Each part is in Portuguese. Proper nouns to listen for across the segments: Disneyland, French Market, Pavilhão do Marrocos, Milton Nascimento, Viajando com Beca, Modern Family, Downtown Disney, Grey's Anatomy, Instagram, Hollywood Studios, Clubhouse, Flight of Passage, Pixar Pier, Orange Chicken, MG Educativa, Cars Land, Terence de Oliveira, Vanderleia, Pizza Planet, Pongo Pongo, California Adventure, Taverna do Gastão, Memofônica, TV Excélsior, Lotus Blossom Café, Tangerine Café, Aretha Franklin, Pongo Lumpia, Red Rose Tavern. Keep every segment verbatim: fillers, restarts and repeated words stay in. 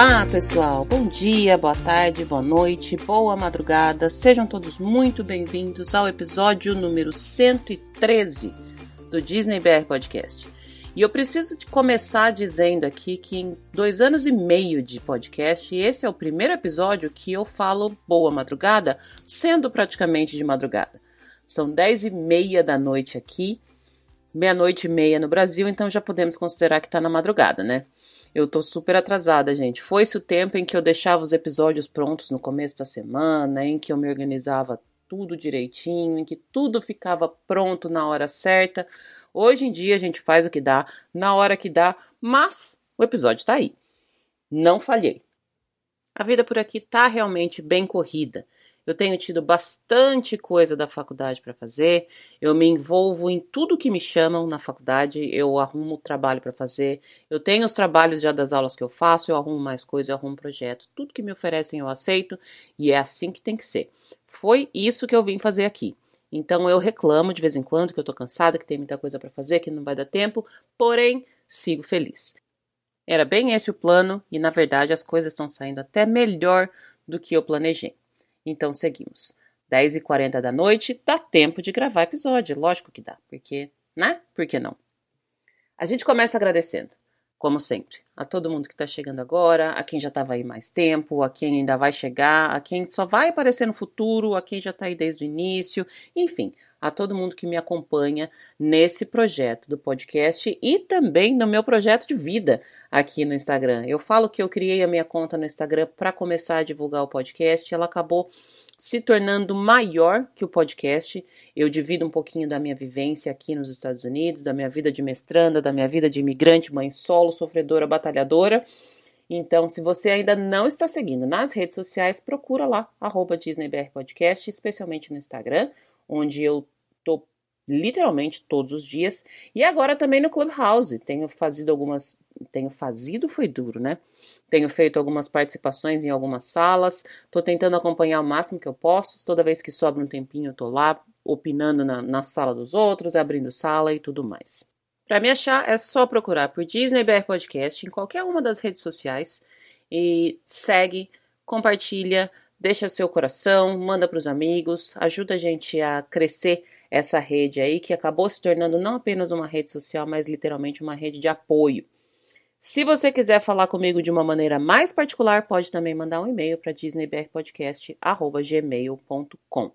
Olá pessoal, bom dia, boa tarde, boa noite, boa madrugada, sejam todos muito bem-vindos ao episódio número cento e treze do Disney B R Podcast. E eu preciso começar dizendo aqui que em dois anos e meio de podcast, esse é o primeiro episódio que eu falo boa madrugada, sendo praticamente de madrugada. São dez e meia da noite aqui, meia-noite e meia no Brasil, então já podemos considerar que tá na madrugada, né? Eu tô super atrasada, gente. Foi-se o tempo em que eu deixava os episódios prontos no começo da semana, em que eu me organizava tudo direitinho, em que tudo ficava pronto na hora certa. Hoje em dia a gente faz o que dá, na hora que dá, mas o episódio tá aí. Não falhei. A vida por aqui tá realmente bem corrida. Eu tenho tido bastante coisa da faculdade para fazer, eu me envolvo em tudo que me chamam na faculdade, eu arrumo trabalho para fazer, eu tenho os trabalhos já das aulas que eu faço, eu arrumo mais coisa, eu arrumo projeto, tudo que me oferecem eu aceito e é assim que tem que ser. Foi isso que eu vim fazer aqui. Então eu reclamo de vez em quando que eu tô cansada, que tem muita coisa para fazer, que não vai dar tempo, porém sigo feliz. Era bem esse o plano e na verdade as coisas estão saindo até melhor do que eu planejei. Então, seguimos. dez e quarenta da noite, dá tempo de gravar episódio. Lógico que dá, porque, né? Por que não? A gente começa agradecendo, como sempre, a todo mundo que está chegando agora, a quem já estava aí mais tempo, a quem ainda vai chegar, a quem só vai aparecer no futuro, a quem já está aí desde o início. Enfim, a todo mundo que me acompanha nesse projeto do podcast e também no meu projeto de vida aqui no Instagram. Eu falo que eu criei a minha conta no Instagram para começar a divulgar o podcast. Ela acabou se tornando maior que o podcast. Eu divido um pouquinho da minha vivência aqui nos Estados Unidos, da minha vida de mestranda, da minha vida de imigrante, mãe solo, sofredora, batalhadora. Então, se você ainda não está seguindo nas redes sociais, procura lá, arroba DisneyBR Podcast, especialmente no Instagram, onde eu tô literalmente todos os dias. E agora também no Clubhouse. Tenho fazido algumas... Tenho fazido foi duro, né? Tenho feito algumas participações em algumas salas. Tô tentando acompanhar o máximo que eu posso. Toda vez que sobra um tempinho, eu tô lá opinando na, na sala dos outros, abrindo sala e tudo mais. Para me achar, é só procurar por Disney B R Podcast em qualquer uma das redes sociais. E segue, compartilha, deixa seu coração, manda para os amigos, ajuda a gente a crescer essa rede aí, que acabou se tornando não apenas uma rede social, mas literalmente uma rede de apoio. Se você quiser falar comigo de uma maneira mais particular, pode também mandar um e-mail para disneybrpodcast arroba gmail ponto com.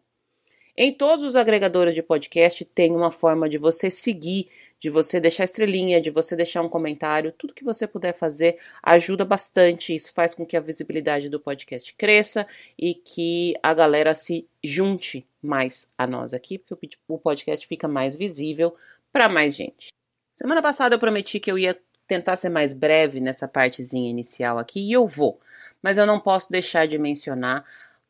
Em todos os agregadores de podcast tem uma forma de você seguir, de você deixar estrelinha, de você deixar um comentário. Tudo que você puder fazer ajuda bastante. Isso faz com que a visibilidade do podcast cresça e que a galera se junte mais a nós aqui, porque o podcast fica mais visível para mais gente. Semana passada eu prometi que eu ia tentar ser mais breve nessa partezinha inicial aqui e eu vou. Mas eu não posso deixar de mencionar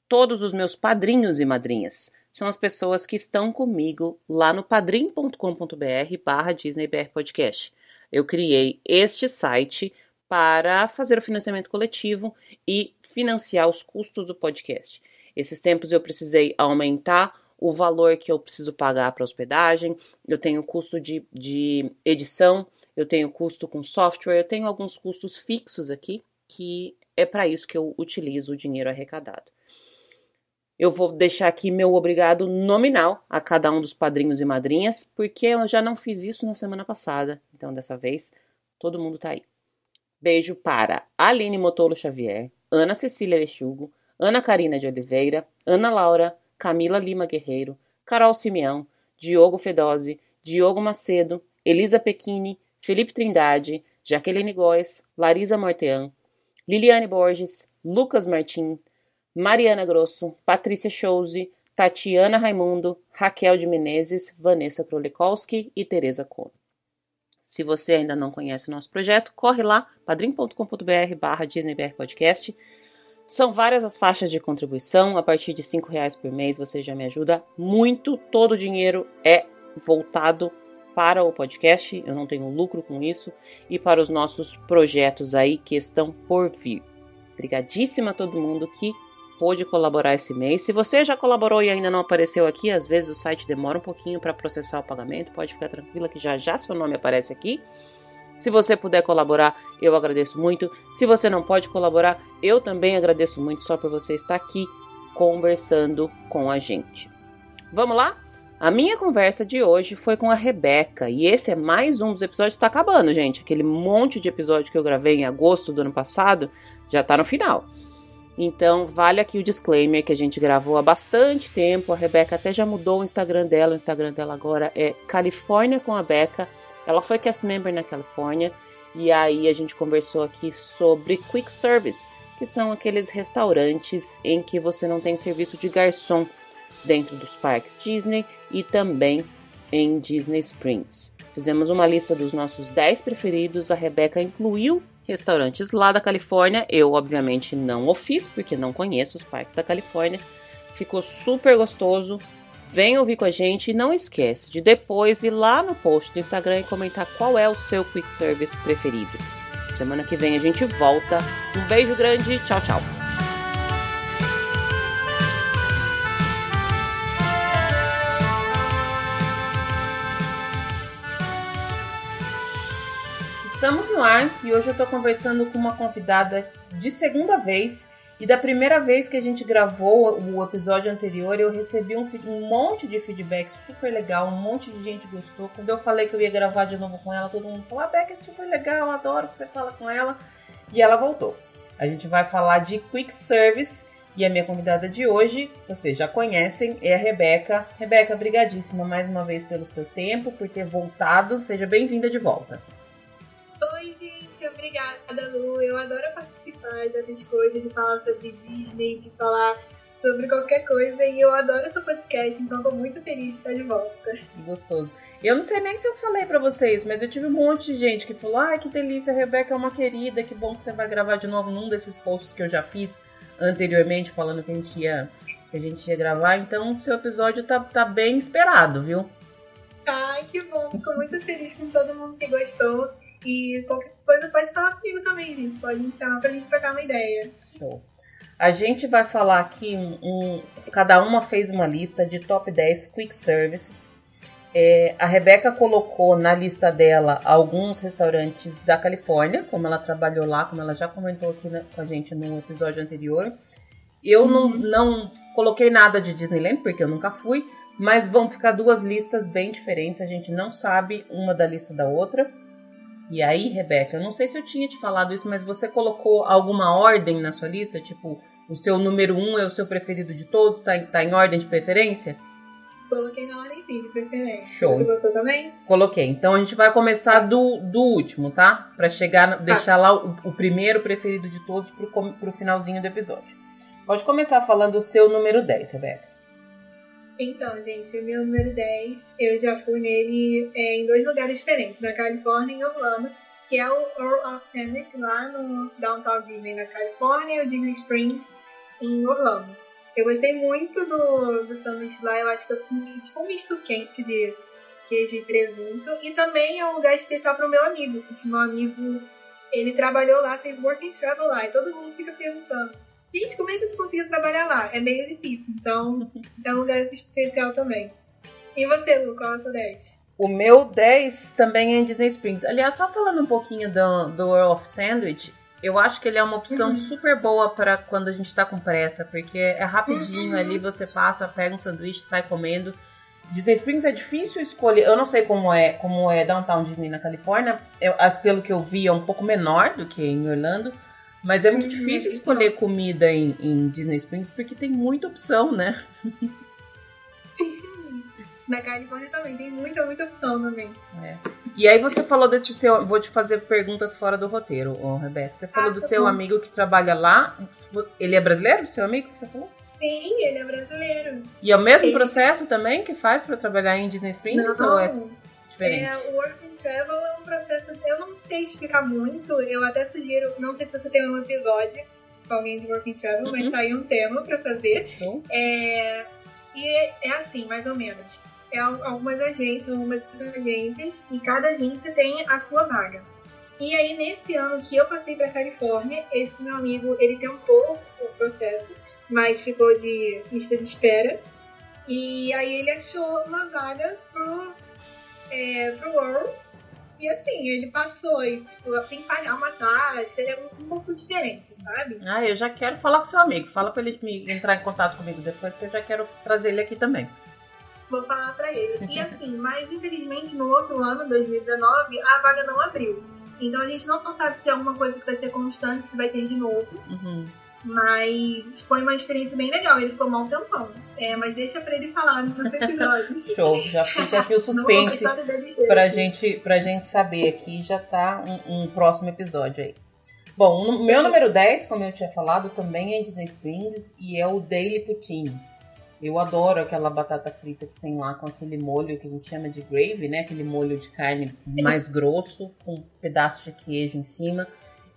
todos os meus padrinhos e madrinhas. São as pessoas que estão comigo lá no padrim ponto com ponto br barra DisneyBR Podcast. Eu criei este site para fazer o financiamento coletivo e financiar os custos do podcast. Esses tempos eu precisei aumentar o valor que eu preciso pagar para hospedagem, eu tenho custo de, de edição, eu tenho custo com software, eu tenho alguns custos fixos aqui, que é para isso que eu utilizo o dinheiro arrecadado. Eu vou deixar aqui meu obrigado nominal a cada um dos padrinhos e madrinhas, porque eu já não fiz isso na semana passada. Então, dessa vez, todo mundo tá aí. Beijo para Aline Motolo Xavier, Ana Cecília Lechugo, Ana Karina de Oliveira, Ana Laura, Camila Lima Guerreiro, Carol Simeão, Diogo Fedose, Diogo Macedo, Elisa Pequini, Felipe Trindade, Jaqueline Góes, Larisa Mortean, Liliane Borges, Lucas Martim, Mariana Grosso, Patrícia Chouze, Tatiana Raimundo, Raquel de Menezes, Vanessa Krolikowski e Tereza Cono. Se você ainda não conhece o nosso projeto, corre lá, padrim ponto com ponto br barra DisneyBR Podcast. São várias as faixas de contribuição, a partir de cinco reais por mês você já me ajuda muito. Todo o dinheiro é voltado para o podcast, eu não tenho lucro com isso, e para os nossos projetos aí que estão por vir. Obrigadíssima a todo mundo que pôde colaborar esse mês. Se você já colaborou e ainda não apareceu aqui, às vezes o site demora um pouquinho para processar o pagamento, pode ficar tranquila que já já seu nome aparece aqui. Se você puder colaborar, eu agradeço muito. Se você não pode colaborar, eu também agradeço muito só por você estar aqui conversando com a gente. Vamos lá? A minha conversa de hoje foi com a Rebeca, e esse é mais um dos episódios que tá acabando, gente. Aquele monte de episódio que eu gravei em agosto do ano passado já tá no final. Então, vale aqui o disclaimer que a gente gravou há bastante tempo. A Rebeca até já mudou o Instagram dela. O Instagram dela agora é Califórnia com a Beca. Ela foi cast member na Califórnia. E aí a gente conversou aqui sobre quick service, que são aqueles restaurantes em que você não tem serviço de garçom dentro dos parques Disney e também em Disney Springs. Fizemos uma lista dos nossos dez preferidos. A Rebeca incluiu restaurantes lá da Califórnia. Eu, obviamente, não o fiz, porque não conheço os parques da Califórnia. Ficou super gostoso. Vem ouvir com a gente e não esquece de depois ir lá no post do Instagram e comentar qual é o seu quick service preferido. Semana que vem a gente volta. Um beijo grande. Tchau, tchau. Estamos no ar e hoje eu tô conversando com uma convidada de segunda vez, e da primeira vez que a gente gravou o episódio anterior eu recebi um, um monte de feedback super legal, um monte de gente gostou. Quando eu falei que eu ia gravar de novo com ela, todo mundo falou: "Ah, Beca é super legal, adoro que você fala com ela", e ela voltou. A gente vai falar de quick service e a minha convidada de hoje, vocês já conhecem, é a Rebeca. Rebeca, brigadíssima mais uma vez pelo seu tempo, por ter voltado, seja bem-vinda de volta. Oi, gente, obrigada, Lu. Eu adoro participar dessas coisas, de falar sobre Disney, de falar sobre qualquer coisa, e eu adoro esse podcast, então tô muito feliz de estar de volta. Gostoso. Eu não sei nem se eu falei pra vocês, mas eu tive um monte de gente que falou: "Ai, que delícia, a Rebeca é uma querida, que bom que você vai gravar de novo", num desses posts que eu já fiz anteriormente, falando que a gente ia, que a gente ia gravar. Então o seu episódio tá, tá bem esperado, viu? Ai, que bom, fico muito feliz com todo mundo que gostou. E qualquer coisa pode falar comigo também, gente. Pode me chamar pra gente trocar uma ideia. Show. A gente vai falar aqui, um, um, cada uma fez uma lista de top dez quick services. É, a Rebeca colocou na lista dela alguns restaurantes da Califórnia, como ela trabalhou lá, como ela já comentou aqui na, com a gente no episódio anterior. Eu uhum. não, não coloquei nada de Disneyland, porque eu nunca fui, mas vão ficar duas listas bem diferentes. A gente não sabe uma da lista da outra. E aí, Rebeca, eu não sei se eu tinha te falado isso, mas você colocou alguma ordem na sua lista? Tipo, o seu número um é o seu preferido de todos? Tá, tá em ordem de preferência? Coloquei na ordem, sim, de preferência. Show. Você botou também? Coloquei. Então a gente vai começar do, do último, tá? Pra chegar, deixar ah. lá o, o primeiro preferido de todos pro, pro finalzinho do episódio. Pode começar falando o seu número dez, Rebeca. Então, gente, o meu número dez, eu já fui nele é, em dois lugares diferentes, na Califórnia e em Orlando, que é o Earl of Sandwich, lá no Downtown Disney na Califórnia, e o Disney Springs em Orlando. Eu gostei muito do, do sanduíche lá, eu acho que eu comi tipo um misto quente de queijo e presunto, e também é um lugar especial para o meu amigo, porque meu amigo, ele trabalhou lá, fez work and travel lá, e todo mundo fica perguntando: "Gente, como é que você conseguiu trabalhar lá?" É meio difícil, então é um lugar especial também. E você, Lu, qual é o seu dez? O meu dez também é em Disney Springs. Aliás, só falando um pouquinho do, do Earl of Sandwich, eu acho que ele é uma opção uhum. super boa para quando a gente tá com pressa, porque é rapidinho uhum. ali, você passa, pega um sanduíche, sai comendo. Disney Springs é difícil escolher, eu não sei como é, como é Downtown Disney na Califórnia, eu, pelo que eu vi é um pouco menor do que em Orlando, mas é muito difícil escolher comida em, em Disney Springs, porque tem muita opção, né? Sim, na Califórnia também, tem muita, muita opção também. É. E aí você falou desse seu... Vou te fazer perguntas fora do roteiro, oh, Rebeca. Você falou ah, do seu bom. amigo que trabalha lá. Ele é brasileiro, seu amigo que você falou? Sim, ele é brasileiro. E é o mesmo Sim. processo também que faz pra trabalhar em Disney Springs? Não, ou é... É, o Work and Travel é um processo, eu não sei explicar muito, eu até sugiro, não sei se você tem um episódio com alguém de Work and Travel, uhum. mas tá aí um tema pra fazer. Uhum. É, e é assim, mais ou menos. É algumas agências, algumas agências, e cada agência tem a sua vaga. E aí, nesse ano que eu passei pra Califórnia, esse meu amigo, ele tentou o processo, mas ficou de lista de espera. E aí ele achou uma vaga pro... É, pro World, E assim, ele passou e, tipo, tem que pagar uma taxa, ele é um pouco diferente, sabe? Ah, eu já quero falar com seu amigo. Fala pra ele me entrar em contato comigo depois, que eu já quero trazer ele aqui também. Vou falar pra ele. E assim, mas infelizmente no outro ano, dois mil e dezenove, a vaga não abriu. Então a gente não sabe se é alguma coisa que vai ser constante, se vai ter de novo. Uhum. Mas foi uma experiência bem legal, ele ficou mal um tempão. É, mas deixa pra ele falar nos episódios. Show, já fica aqui o suspense pra gente, pra gente saber aqui, já tá um, um próximo episódio aí. Bom, o meu número dez, como eu tinha falado, também é Disney Springs e é o Daily Poutine. Eu adoro aquela batata frita que tem lá com aquele molho que a gente chama de gravy, né? Aquele molho de carne mais grosso, com um pedaço de queijo em cima.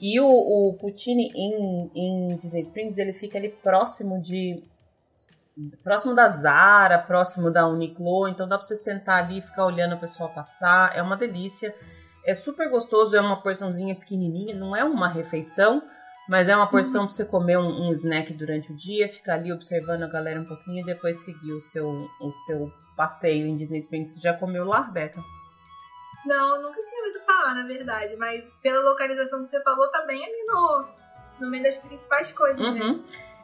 E o, o poutine em, em Disney Springs, ele fica ali próximo de... Próximo da Zara, próximo da Uniqlo. Então dá pra você sentar ali e ficar olhando o pessoal passar. É uma delícia. É super gostoso. É uma porçãozinha pequenininha. Não é uma refeição, mas é uma porção uhum. pra você comer um, um snack durante o dia. Ficar ali observando a galera um pouquinho e depois seguir o seu, o seu passeio em Disney Springs. Você já comeu lá, Beca? Não, nunca tinha ouvido falar, na verdade, mas pela localização que você falou, tá bem ali no, no meio das principais coisas, uhum. né?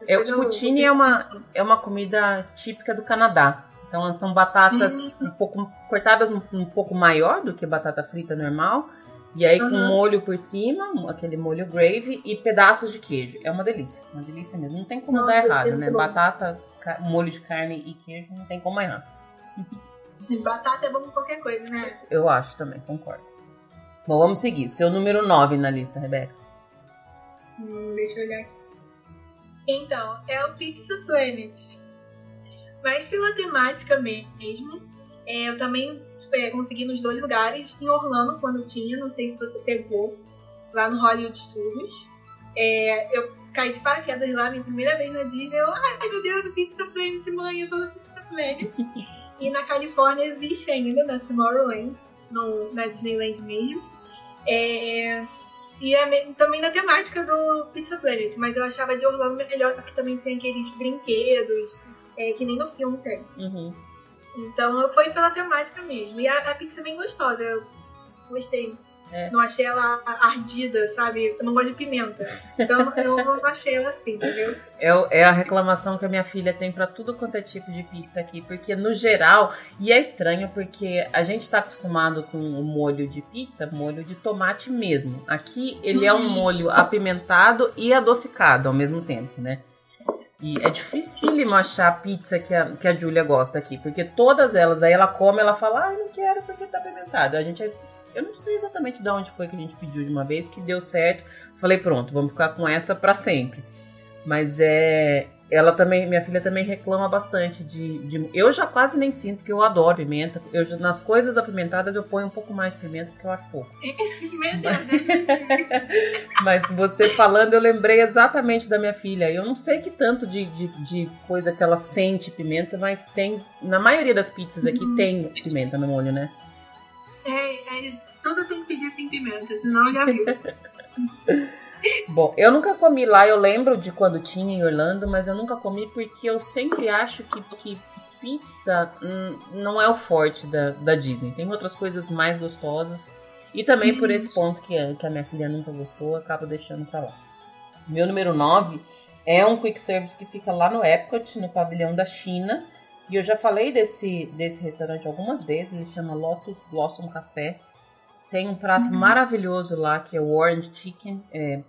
É, o poutine é uma, é uma comida típica do Canadá, então são batatas uhum. um pouco, cortadas um, um pouco maior do que batata frita normal, e aí uhum. com molho por cima, aquele molho gravy e pedaços de queijo, é uma delícia, uma delícia mesmo, não tem como Nossa, dar errado, né? Bom. Batata, molho de carne e queijo, não tem como errar. Batata é bom pra qualquer coisa, né? Eu acho também, concordo. Bom, vamos seguir. Seu número nove na lista, Rebeca. Hum, deixa eu olhar aqui. Então, é o Pizza Planet. Mas pela temática mesmo, é, eu também é, consegui nos dois lugares. Em Orlando, quando tinha, não sei se você pegou, lá no Hollywood Studios. É, eu caí de paraquedas lá, minha primeira vez na Disney. Eu, ai meu Deus, o Pizza Planet, mãe, eu tô no Pizza Planet. E na Califórnia existe ainda, na Tomorrowland, no, na Disneyland mesmo. É, e é também na temática do Pizza Planet, mas eu achava de Orlando melhor, porque também tinha aqueles brinquedos, é, que nem no filme tem. Uhum. Então foi pela temática mesmo. E a, a pizza é bem gostosa, eu gostei. É. Não achei ela ardida, sabe? Eu não gosto de pimenta. Então eu não achei ela assim, entendeu? É, é a reclamação que a minha filha tem pra tudo quanto é tipo de pizza aqui. Porque no geral, e é estranho porque a gente tá acostumado com o molho de pizza, molho de tomate mesmo. Aqui ele é um molho apimentado e adocicado ao mesmo tempo, né? E é dificílimo achar a pizza que a, que a Júlia gosta aqui. Porque todas elas, aí ela come, ela fala, ah, eu não quero porque tá apimentado. A gente é... Eu não sei exatamente de onde foi que a gente pediu de uma vez, que deu certo. Falei, pronto, vamos ficar com essa pra sempre. Mas é... Ela também... Minha filha também reclama bastante de... de eu já quase nem sinto, porque eu adoro pimenta. Eu, nas coisas apimentadas eu ponho um pouco mais de pimenta, porque eu acho pouco. Mas, mas você falando, eu lembrei exatamente da minha filha. Eu não sei que tanto de, de, de coisa que ela sente pimenta, mas tem... Na maioria das pizzas aqui hum, tem sim. pimenta no molho, né? É, é, tudo tem que pedir sem pimenta, senão já viu. Bom, eu nunca comi lá, eu lembro de quando tinha em Orlando, mas eu nunca comi porque eu sempre acho que, que pizza hum, não é o forte da, da Disney. Tem outras coisas mais gostosas. E também hum. por esse ponto que, que a minha filha nunca gostou, eu acabo deixando pra lá. Meu número nove é um quick service que fica lá no Epcot, no Pavilhão da China. E eu já falei desse, desse restaurante algumas vezes, ele chama Lotus Blossom Café. Tem um prato uhum. maravilhoso lá, que é o Orange Chicken, é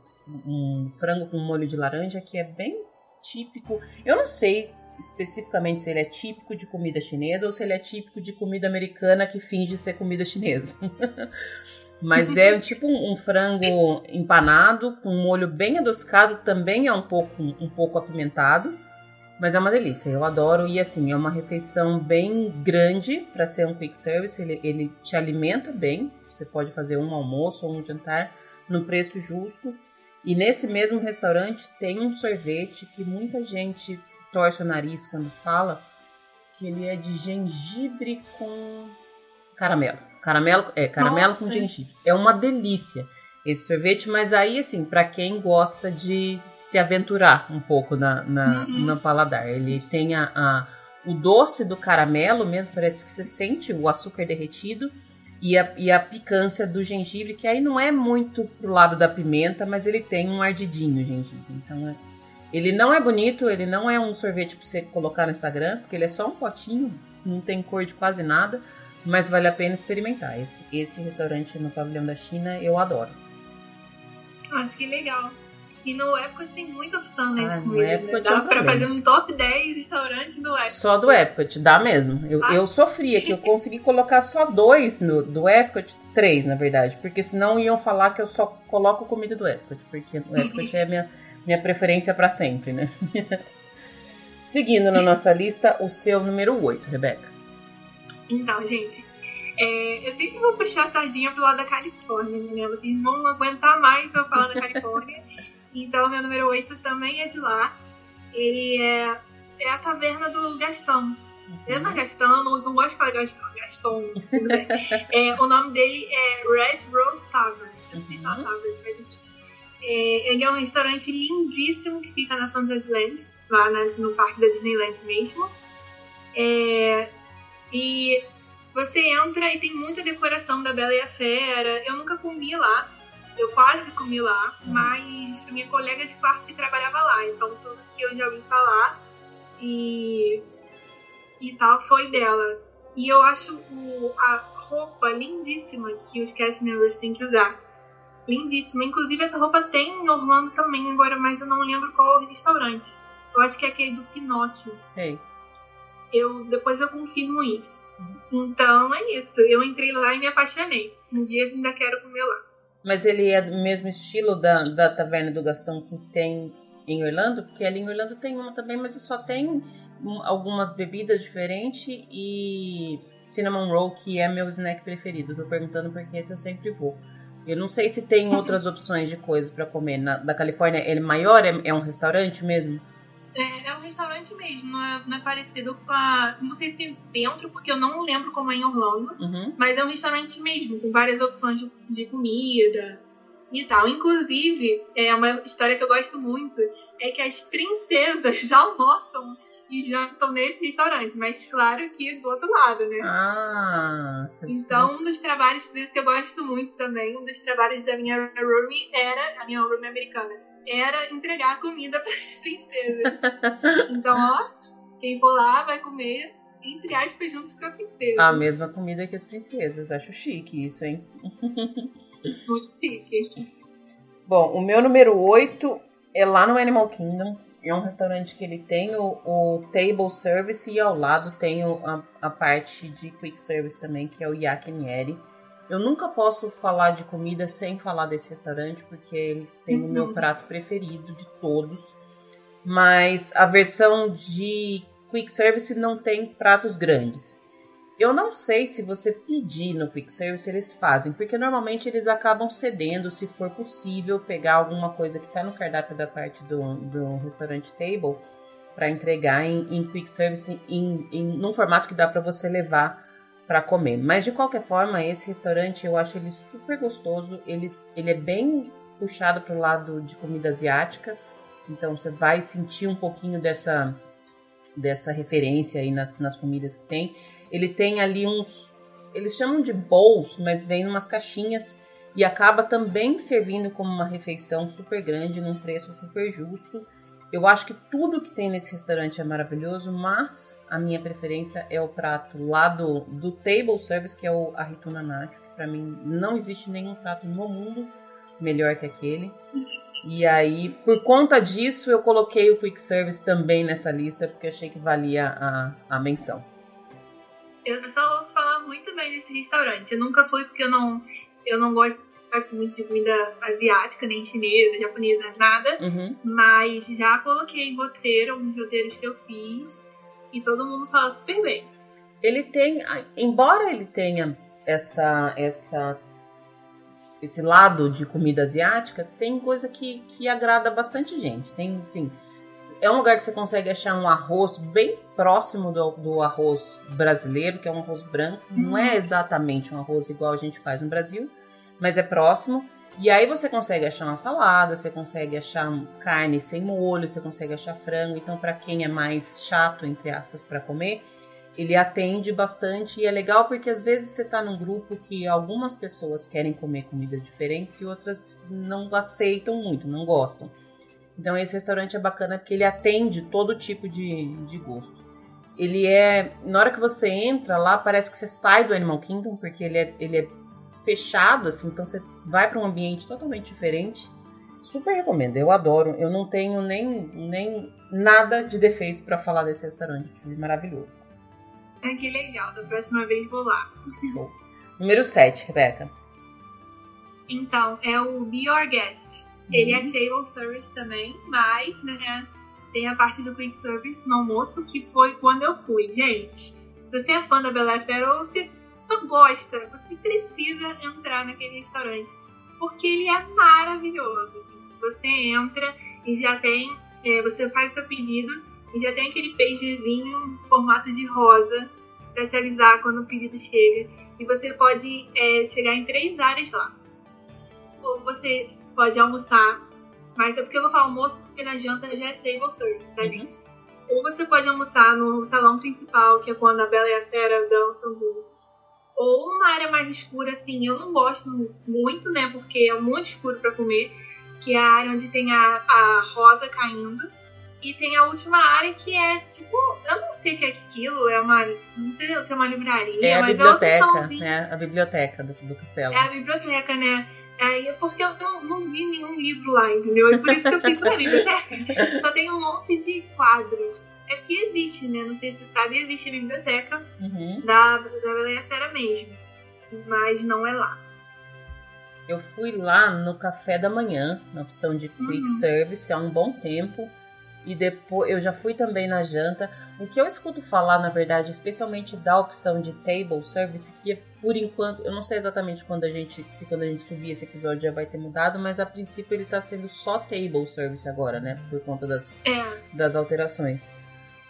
um frango com molho de laranja, que é bem típico. Eu não sei especificamente se ele é típico de comida chinesa ou se ele é típico de comida americana que finge ser comida chinesa. Mas é tipo um, um frango empanado, com um molho bem adocicado, também é um pouco, um pouco apimentado. Mas é uma delícia, eu adoro. E assim, é uma refeição bem grande para ser um quick service. Ele, ele te alimenta bem. Você pode fazer um almoço ou um jantar no preço justo. E nesse mesmo restaurante tem um sorvete que muita gente torce o nariz quando fala. Que ele é de gengibre com caramelo. Caramelo, é, caramelo com gengibre. É uma delícia esse sorvete. Mas aí, assim, para quem gosta de... se aventurar um pouco na, na, uhum. no paladar. Ele tem a, a, o doce do caramelo mesmo, parece que você sente o açúcar derretido, e a, e a picância do gengibre, que aí não é muito pro lado da pimenta, mas ele tem um ardidinho, gengibre. Então, é, ele não é bonito, ele não é um sorvete pra você colocar no Instagram, porque ele é só um potinho, não tem cor de quase nada, mas vale a pena experimentar. Esse, esse restaurante no Pavilhão da China eu adoro. Ah, que legal. E no Epcot tem muita opção, né, de ah, comida. Né? Dá pra fazer um top dez restaurantes do Epcot. Só do Epcot, dá mesmo. Eu, ah. eu sofria que eu consegui colocar só dois no, do Epcot, três na verdade, porque senão iam falar que eu só coloco comida do Epcot, porque o Epcot é a minha, minha preferência pra sempre, né? Seguindo na nossa lista, o seu número oito, Rebeca. Então, gente, é, eu sempre vou puxar a sardinha pro lado da Califórnia, né? Vocês não vão aguentar mais eu falar da Califórnia. Então, meu número oito também é de lá. Ele é, é a Taverna do Gastão. Eu não é Gastão, não, não gosto de falar Gastão. Gastão, tudo bem. É, o nome dele é Red Rose Tavern. Eu não sei se é Tavern, mas enfim. É, ele é um restaurante lindíssimo que fica na Fantasyland, lá na, no parque da Disneyland mesmo. É, e você entra e tem muita decoração da Bela e a Fera. Eu nunca comi lá. Eu quase comi lá, mas minha colega de quarto que trabalhava lá, então tudo que eu já ouvi falar e, e tal foi dela. E eu acho o, a roupa lindíssima que os cast members têm que usar. Lindíssima. Inclusive essa roupa tem em Orlando também agora, mas eu não lembro qual restaurante. Eu acho que é aquele do Pinóquio. Sei. Eu, depois eu confirmo isso. Então é isso. Eu entrei lá e me apaixonei. Um dia eu ainda quero comer lá. Mas ele é do mesmo estilo da, da Taverna do Gastão que tem em Orlando? Porque ali em Orlando tem uma também, mas só tem algumas bebidas diferentes e cinnamon roll, que é meu snack preferido. Tô perguntando porque esse eu sempre vou. Eu não sei se tem outras opções de coisas para comer. Na, da Califórnia, ele é maior? É, é um restaurante mesmo? É, é um restaurante mesmo, não é, não é parecido com a... Não sei se dentro, porque eu não lembro como é em Orlando, uhum. Mas é um restaurante mesmo, com várias opções de, de comida e tal. Inclusive, é uma história que eu gosto muito, é que as princesas já almoçam e jantam nesse restaurante, mas claro que do outro lado, né? Ah, então, um dos trabalhos, por isso que eu gosto muito também, um dos trabalhos da minha roomie era, a minha roomie americana, era entregar comida para as princesas. Então, ó, quem for lá vai comer, entre aspas, juntos com a princesa. A mesma comida que as princesas. Acho chique isso, hein? Muito chique. Bom, o meu número oito é lá no Animal Kingdom. É um restaurante que ele tem o, o table service e ao lado tem o, a, a parte de quick service também, que é o yakinieri. Eu nunca posso falar de comida sem falar desse restaurante, porque ele tem uhum. o meu prato preferido de todos. Mas a versão de quick service não tem pratos grandes. Eu não sei se você pedir no quick service eles fazem, porque normalmente eles acabam cedendo, se for possível, pegar alguma coisa que está no cardápio da parte do, do restaurante table para entregar em, em quick service, em, em, num formato que dá para você levar para comer. Mas de qualquer forma, esse restaurante eu acho ele super gostoso. Ele, ele é bem puxado pro lado de comida asiática. Então você vai sentir um pouquinho dessa, dessa referência aí nas, nas comidas que tem. Ele tem ali uns... Eles chamam de bowls, mas vem umas caixinhas. E acaba também servindo como uma refeição super grande, num preço super justo. Eu acho que tudo que tem nesse restaurante é maravilhoso, mas a minha preferência é o prato lá do, do table service, que é o Arrituna Nacho, que pra mim não existe nenhum prato no mundo melhor que aquele. E aí, por conta disso, eu coloquei o quick service também nessa lista, porque achei que valia a, a menção. Eu só ouço falar muito bem desse restaurante. Eu nunca fui porque eu não, eu não gosto... gosto muito de comida asiática, nem chinesa, japonesa, nada. Uhum. Mas já coloquei em roteiro, alguns roteiros que eu fiz. E todo mundo fala super bem. Ele tem... Embora ele tenha essa, essa, esse lado de comida asiática, tem coisa que, que agrada bastante gente. Tem, assim, é um lugar que você consegue achar um arroz bem próximo do, do arroz brasileiro, que é um arroz branco. Uhum. Não é exatamente um arroz igual a gente faz no Brasil, mas é próximo, e aí você consegue achar uma salada, você consegue achar carne sem molho, você consegue achar frango, então para quem é mais chato, entre aspas, para comer, ele atende bastante e é legal porque às vezes você está num grupo que algumas pessoas querem comer comida diferente e outras não aceitam muito, não gostam. Então esse restaurante é bacana porque ele atende todo tipo de, de gosto. Ele é, na hora que você entra lá, parece que você sai do Animal Kingdom, porque ele é, ele é fechado, assim, então você vai para um ambiente totalmente diferente. Super recomendo, eu adoro, eu não tenho nem, nem nada de defeito para falar desse restaurante, ele é maravilhoso. Ah, que legal, da próxima vez vou lá. Bom, número sete, Rebeca. Então, é o Be Your Guest. Ele é table service também, mas, né, tem a parte do quick service no almoço, que foi quando eu fui, gente. Se você é fã da Bela Fera ou você só gosta, você precisa entrar naquele restaurante, porque ele é maravilhoso, gente. Você entra e já tem, é, você faz o seu pedido e já tem aquele pagezinho em formato de rosa para te avisar quando o pedido chega. E você pode é, chegar em três áreas lá. Ou você pode almoçar, mas é porque eu vou falar almoço porque na janta já é table service, tá, gente? Ou você pode almoçar no salão principal, que é quando a Bela e a Fera dançam juntos. Ou uma área mais escura, assim, eu não gosto muito, né, porque é muito escuro pra comer, que é a área onde tem a, a rosa caindo. E tem a última área que é, tipo, eu não sei o que é aquilo, é uma, não sei se é uma livraria, é a mas biblioteca, é uma opçãozinha. É a biblioteca do, do castelo. É a biblioteca, né. Aí é porque eu não, não vi nenhum livro lá, entendeu? É por isso que eu fico na biblioteca. Só tem um monte de quadros. É porque existe, né? Não sei se você sabe, existe a biblioteca uhum. da, da Bela e a Fera mesmo. Mas não é lá. Eu fui lá no café da manhã, na opção de quick uhum. service, há um bom tempo. E depois eu já fui também na janta. O que eu escuto falar, na verdade, especialmente da opção de table service, que por enquanto, eu não sei exatamente quando a gente, se quando a gente subir esse episódio já vai ter mudado, mas a princípio ele tá sendo só table service agora, né? Por conta das, é. das alterações.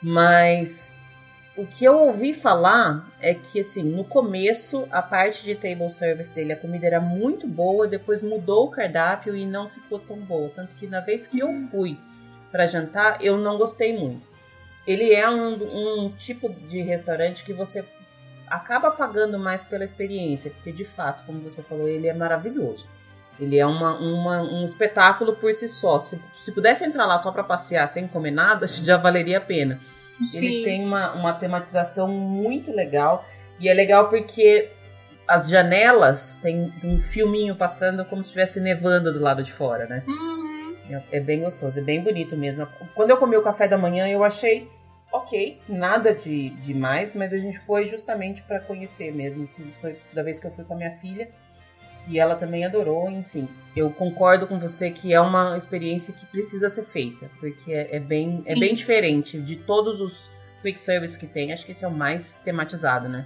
Mas o que eu ouvi falar é que, assim, no começo a parte de table service dele, a comida era muito boa, depois mudou o cardápio e não ficou tão boa. Tanto que na vez que eu fui para jantar, eu não gostei muito. Ele é um, um tipo de restaurante que você acaba pagando mais pela experiência, porque de fato, como você falou, ele é maravilhoso. Ele é uma, uma, um espetáculo por si só. Se, se pudesse entrar lá só para passear sem comer nada, já valeria a pena. Sim. Ele tem uma, uma tematização muito legal, e é legal porque as janelas tem um filminho passando como se estivesse nevando do lado de fora, né? Hum. É bem gostoso, é bem bonito mesmo. Quando eu comi o café da manhã, eu achei ok, nada de demais, mas a gente foi justamente para conhecer mesmo. Foi da vez que eu fui com a minha filha e ela também adorou. Enfim, eu concordo com você que é uma experiência que precisa ser feita, porque é, é, bem, é bem diferente de todos os quick service que tem. Acho que esse é o mais tematizado, né?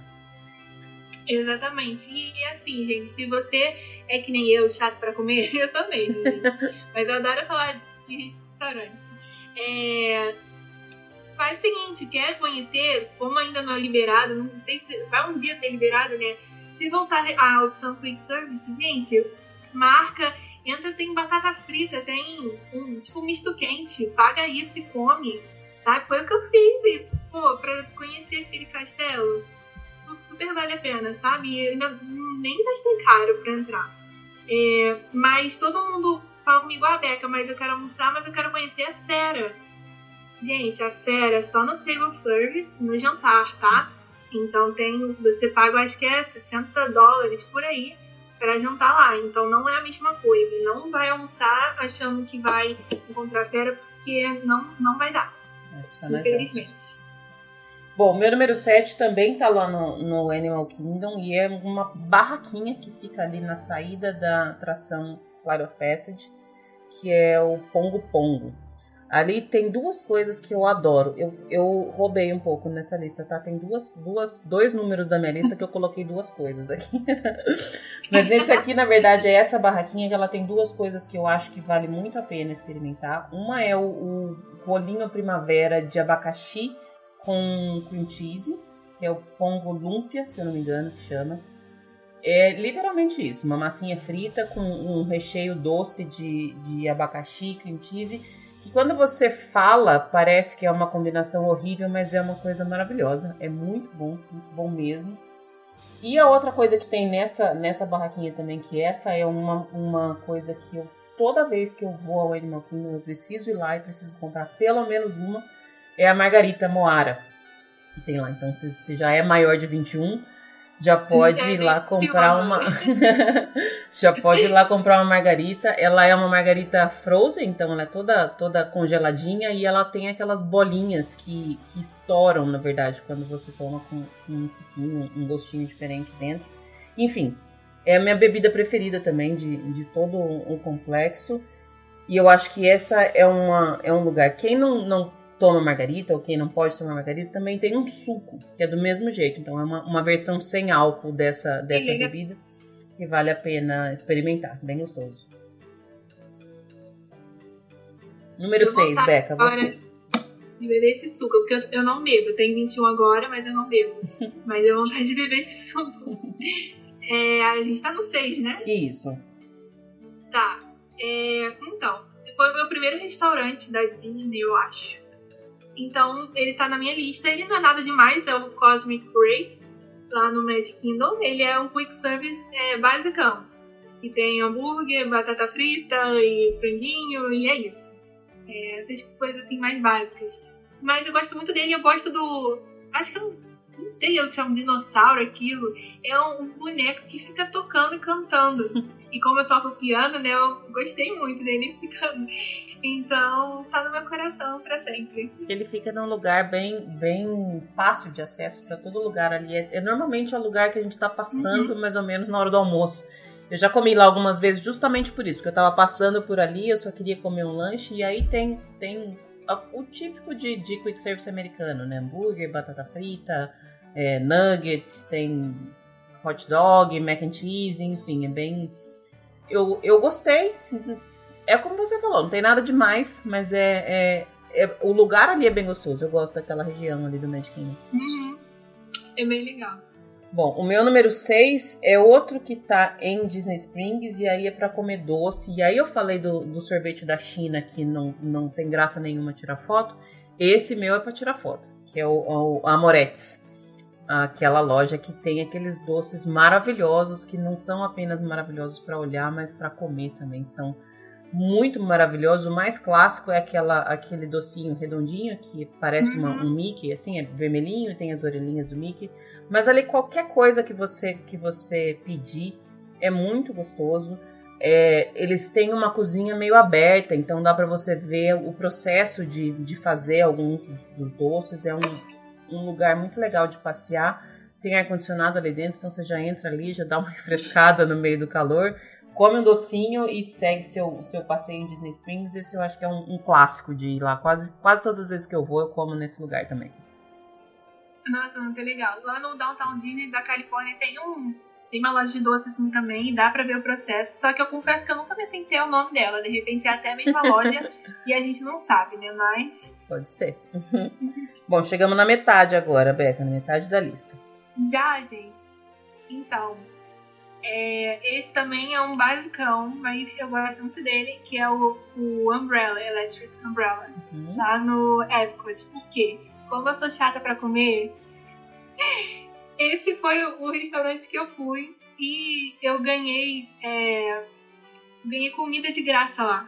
Exatamente. E assim, gente, se você é que nem eu, chato pra comer, eu sou mesmo, gente. Mas eu adoro falar de restaurante. É... Faz o seguinte, quer conhecer, como ainda não é liberado, não sei se vai um dia ser liberado, né? Se voltar a opção quick service, gente, marca, entra, tem batata frita, tem um tipo misto quente, paga isso e come, sabe? Foi o que eu fiz, e, pô, pra conhecer aquele castelo. Super vale a pena, sabe? Eu ainda nem gastei caro pra entrar. É, mas todo mundo fala comigo, a Beca, mas eu quero almoçar, mas eu quero conhecer a Fera. Gente, a Fera é só no table service, no jantar, tá? Então tem, você paga, acho que é sessenta dólares por aí pra jantar lá. Então não é a mesma coisa. Não vai almoçar achando que vai encontrar a Fera, porque não, não vai dar. Infelizmente. Bom, meu número sete também tá lá no, no Animal Kingdom e é uma barraquinha que fica ali na saída da atração Flight of Passage, que é o Pongo Pongo. Ali tem duas coisas que eu adoro. Eu, eu roubei um pouco nessa lista, tá? Tem duas, duas, dois números da minha lista que eu coloquei duas coisas aqui. Mas nesse aqui, na verdade, é essa barraquinha que ela tem duas coisas que eu acho que vale muito a pena experimentar. Uma é o, o bolinho primavera de abacaxi com cream cheese, que é o Pongo Lumpia, se eu não me engano, que chama. É literalmente isso, uma massinha frita com um recheio doce de, de abacaxi, cream cheese, que quando você fala, parece que é uma combinação horrível, mas é uma coisa maravilhosa. É muito bom, muito bom mesmo. E a outra coisa que tem nessa, nessa barraquinha também, que essa é uma, uma coisa que eu, toda vez que eu vou ao Animal Kingdom, eu preciso ir lá e preciso comprar pelo menos uma, é a margarita Moara, que tem lá. Então, se, se já é maior de vinte e um, já pode já ir lá comprar uma... já pode ir lá comprar uma margarita. Ela é uma margarita frozen, então ela é toda, toda congeladinha e ela tem aquelas bolinhas que, que estouram, na verdade, quando você toma com, com um suquinho, um gostinho diferente dentro. Enfim, é a minha bebida preferida também de, de todo o complexo. E eu acho que essa é, uma, é um lugar... Quem não... não toma margarita, ou quem não pode tomar margarita, também tem um suco, que é do mesmo jeito. Então é uma, uma versão sem álcool dessa, dessa bebida, que vale a pena experimentar, bem gostoso. Número seis, Beca, você. De beber esse suco, porque eu, eu não bebo, eu tenho vinte e um agora, mas eu não bebo. Mas eu tenho vontade de beber esse suco. É, a gente tá no seis, né? Isso. Tá, é, então, foi o meu primeiro restaurante da Disney, eu acho. Então, ele tá na minha lista. Ele não é nada demais, é o Cosmic Breaks, lá no Magic Kingdom. Ele é um quick service é, basicão. E tem hambúrguer, batata frita e franguinho, e é isso. É, essas coisas assim mais básicas. Mas eu gosto muito dele, eu gosto do... Acho que eu não, não sei se é um dinossauro aquilo. É um boneco que fica tocando e cantando. E como eu toco piano, né, eu gostei muito dele ficando... Então, tá no meu coração pra sempre. Ele fica num lugar bem, bem fácil de acesso pra todo lugar ali. É, é normalmente é o lugar que a gente tá passando, uhum, mais ou menos na hora do almoço. Eu já comi lá algumas vezes justamente por isso, porque eu tava passando por ali, eu só queria comer um lanche. E aí tem, tem a, o típico de, de quick service americano, né? Hambúrguer, batata frita, é, nuggets, tem hot dog, mac and cheese, enfim, é bem... Eu, eu gostei, sim. É como você falou, não tem nada demais, mas é, é, é... O lugar ali é bem gostoso. Eu gosto daquela região ali do Magic Kingdom. Uhum. É bem legal. Bom, o meu número seis é outro que tá em Disney Springs, e aí é pra comer doce. E aí eu falei do, do sorvete da China, que não, não tem graça nenhuma tirar foto. Esse meu é pra tirar foto, que é o, o Amorettes. Aquela loja que tem aqueles doces maravilhosos, que não são apenas maravilhosos pra olhar, mas pra comer também são... muito maravilhoso. O mais clássico é aquela, aquele docinho redondinho que parece uhum. uma, um Mickey, assim, é vermelhinho, tem as orelhinhas do Mickey. Mas ali qualquer coisa que você, que você pedir é muito gostoso. É, eles têm uma cozinha meio aberta, então dá pra você ver o processo de, de fazer alguns dos, dos doces. É um, um lugar muito legal de passear. Tem ar-condicionado ali dentro, então você já entra ali, já dá uma refrescada no meio do calor. Come um docinho e segue seu, seu passeio em Disney Springs. Esse eu acho que é um, um clássico de ir lá. Quase, quase todas as vezes que eu vou, eu como nesse lugar também. Nossa, muito legal. Lá no Downtown Disney da Califórnia tem, um, tem uma loja de doce assim também. E dá pra ver o processo. Só que eu confesso que eu nunca pensei em ter o nome dela. De repente é até a mesma loja e a gente não sabe, né? Mas... pode ser. Bom, chegamos na metade agora, Beca. Na metade da lista. Já, gente. Então... é, esse também é um basicão, mas eu gosto muito dele, que é o, o Umbrella, Electric Umbrella, uhum, lá no Epcot. Por quê? Como eu sou chata pra comer, esse foi o, o restaurante que eu fui e eu ganhei, é, ganhei comida de graça lá.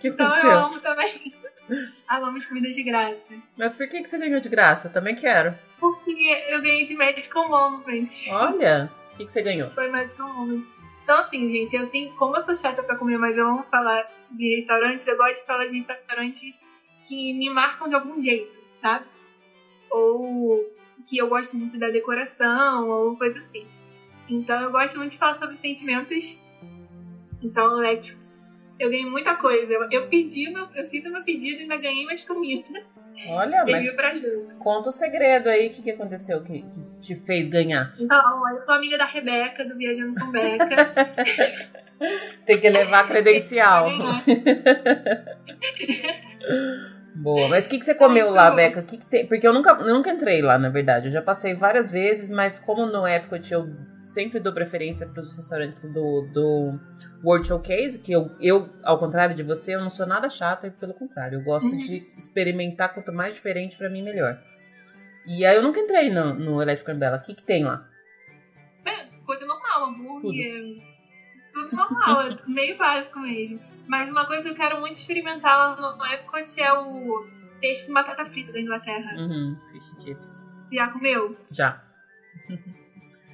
Que então aconteceu? Eu amo também. Eu amo as comidas de graça. Mas por que, que você ganhou de graça? Eu também quero. Porque eu ganhei de Magical Moment. Olha! O que, que você ganhou? Foi mais um momento. Então, assim, gente, eu assim, como eu sou chata pra comer, mas eu amo falar de restaurantes, eu gosto de falar de restaurantes que me marcam de algum jeito, sabe? Ou que eu gosto muito da decoração, ou coisa assim. Então, eu gosto muito de falar sobre sentimentos. Então, Electric, eu ganhei muita coisa. Eu, eu pedi, meu, eu fiz o meu pedido e ainda ganhei mais comida. Olha, mas pra conta o segredo aí, o que, que aconteceu que, que te fez ganhar? Não, eu sou amiga da Rebeca, do Viajando com Beca. Tem que levar a credencial. Boa, mas o que, que você comeu é lá, bom. Beca? Que que tem? Porque eu nunca, eu nunca entrei lá, na verdade. Eu já passei várias vezes, mas como no Epcot eu sempre dou preferência para os restaurantes do, do World Showcase, que eu, eu, ao contrário de você, eu não sou nada chata, e pelo contrário, eu gosto de experimentar quanto mais diferente, para mim, melhor. E aí eu nunca entrei no, no Elétrico Umbrella. O que que tem lá? É, coisa normal, hambúrguer, tudo, tudo normal, é meio básico mesmo. Mas uma coisa que eu quero muito experimentar lá no Epcot é o peixe com batata frita da Inglaterra. Uhum, fish and chips. Já comeu? Já.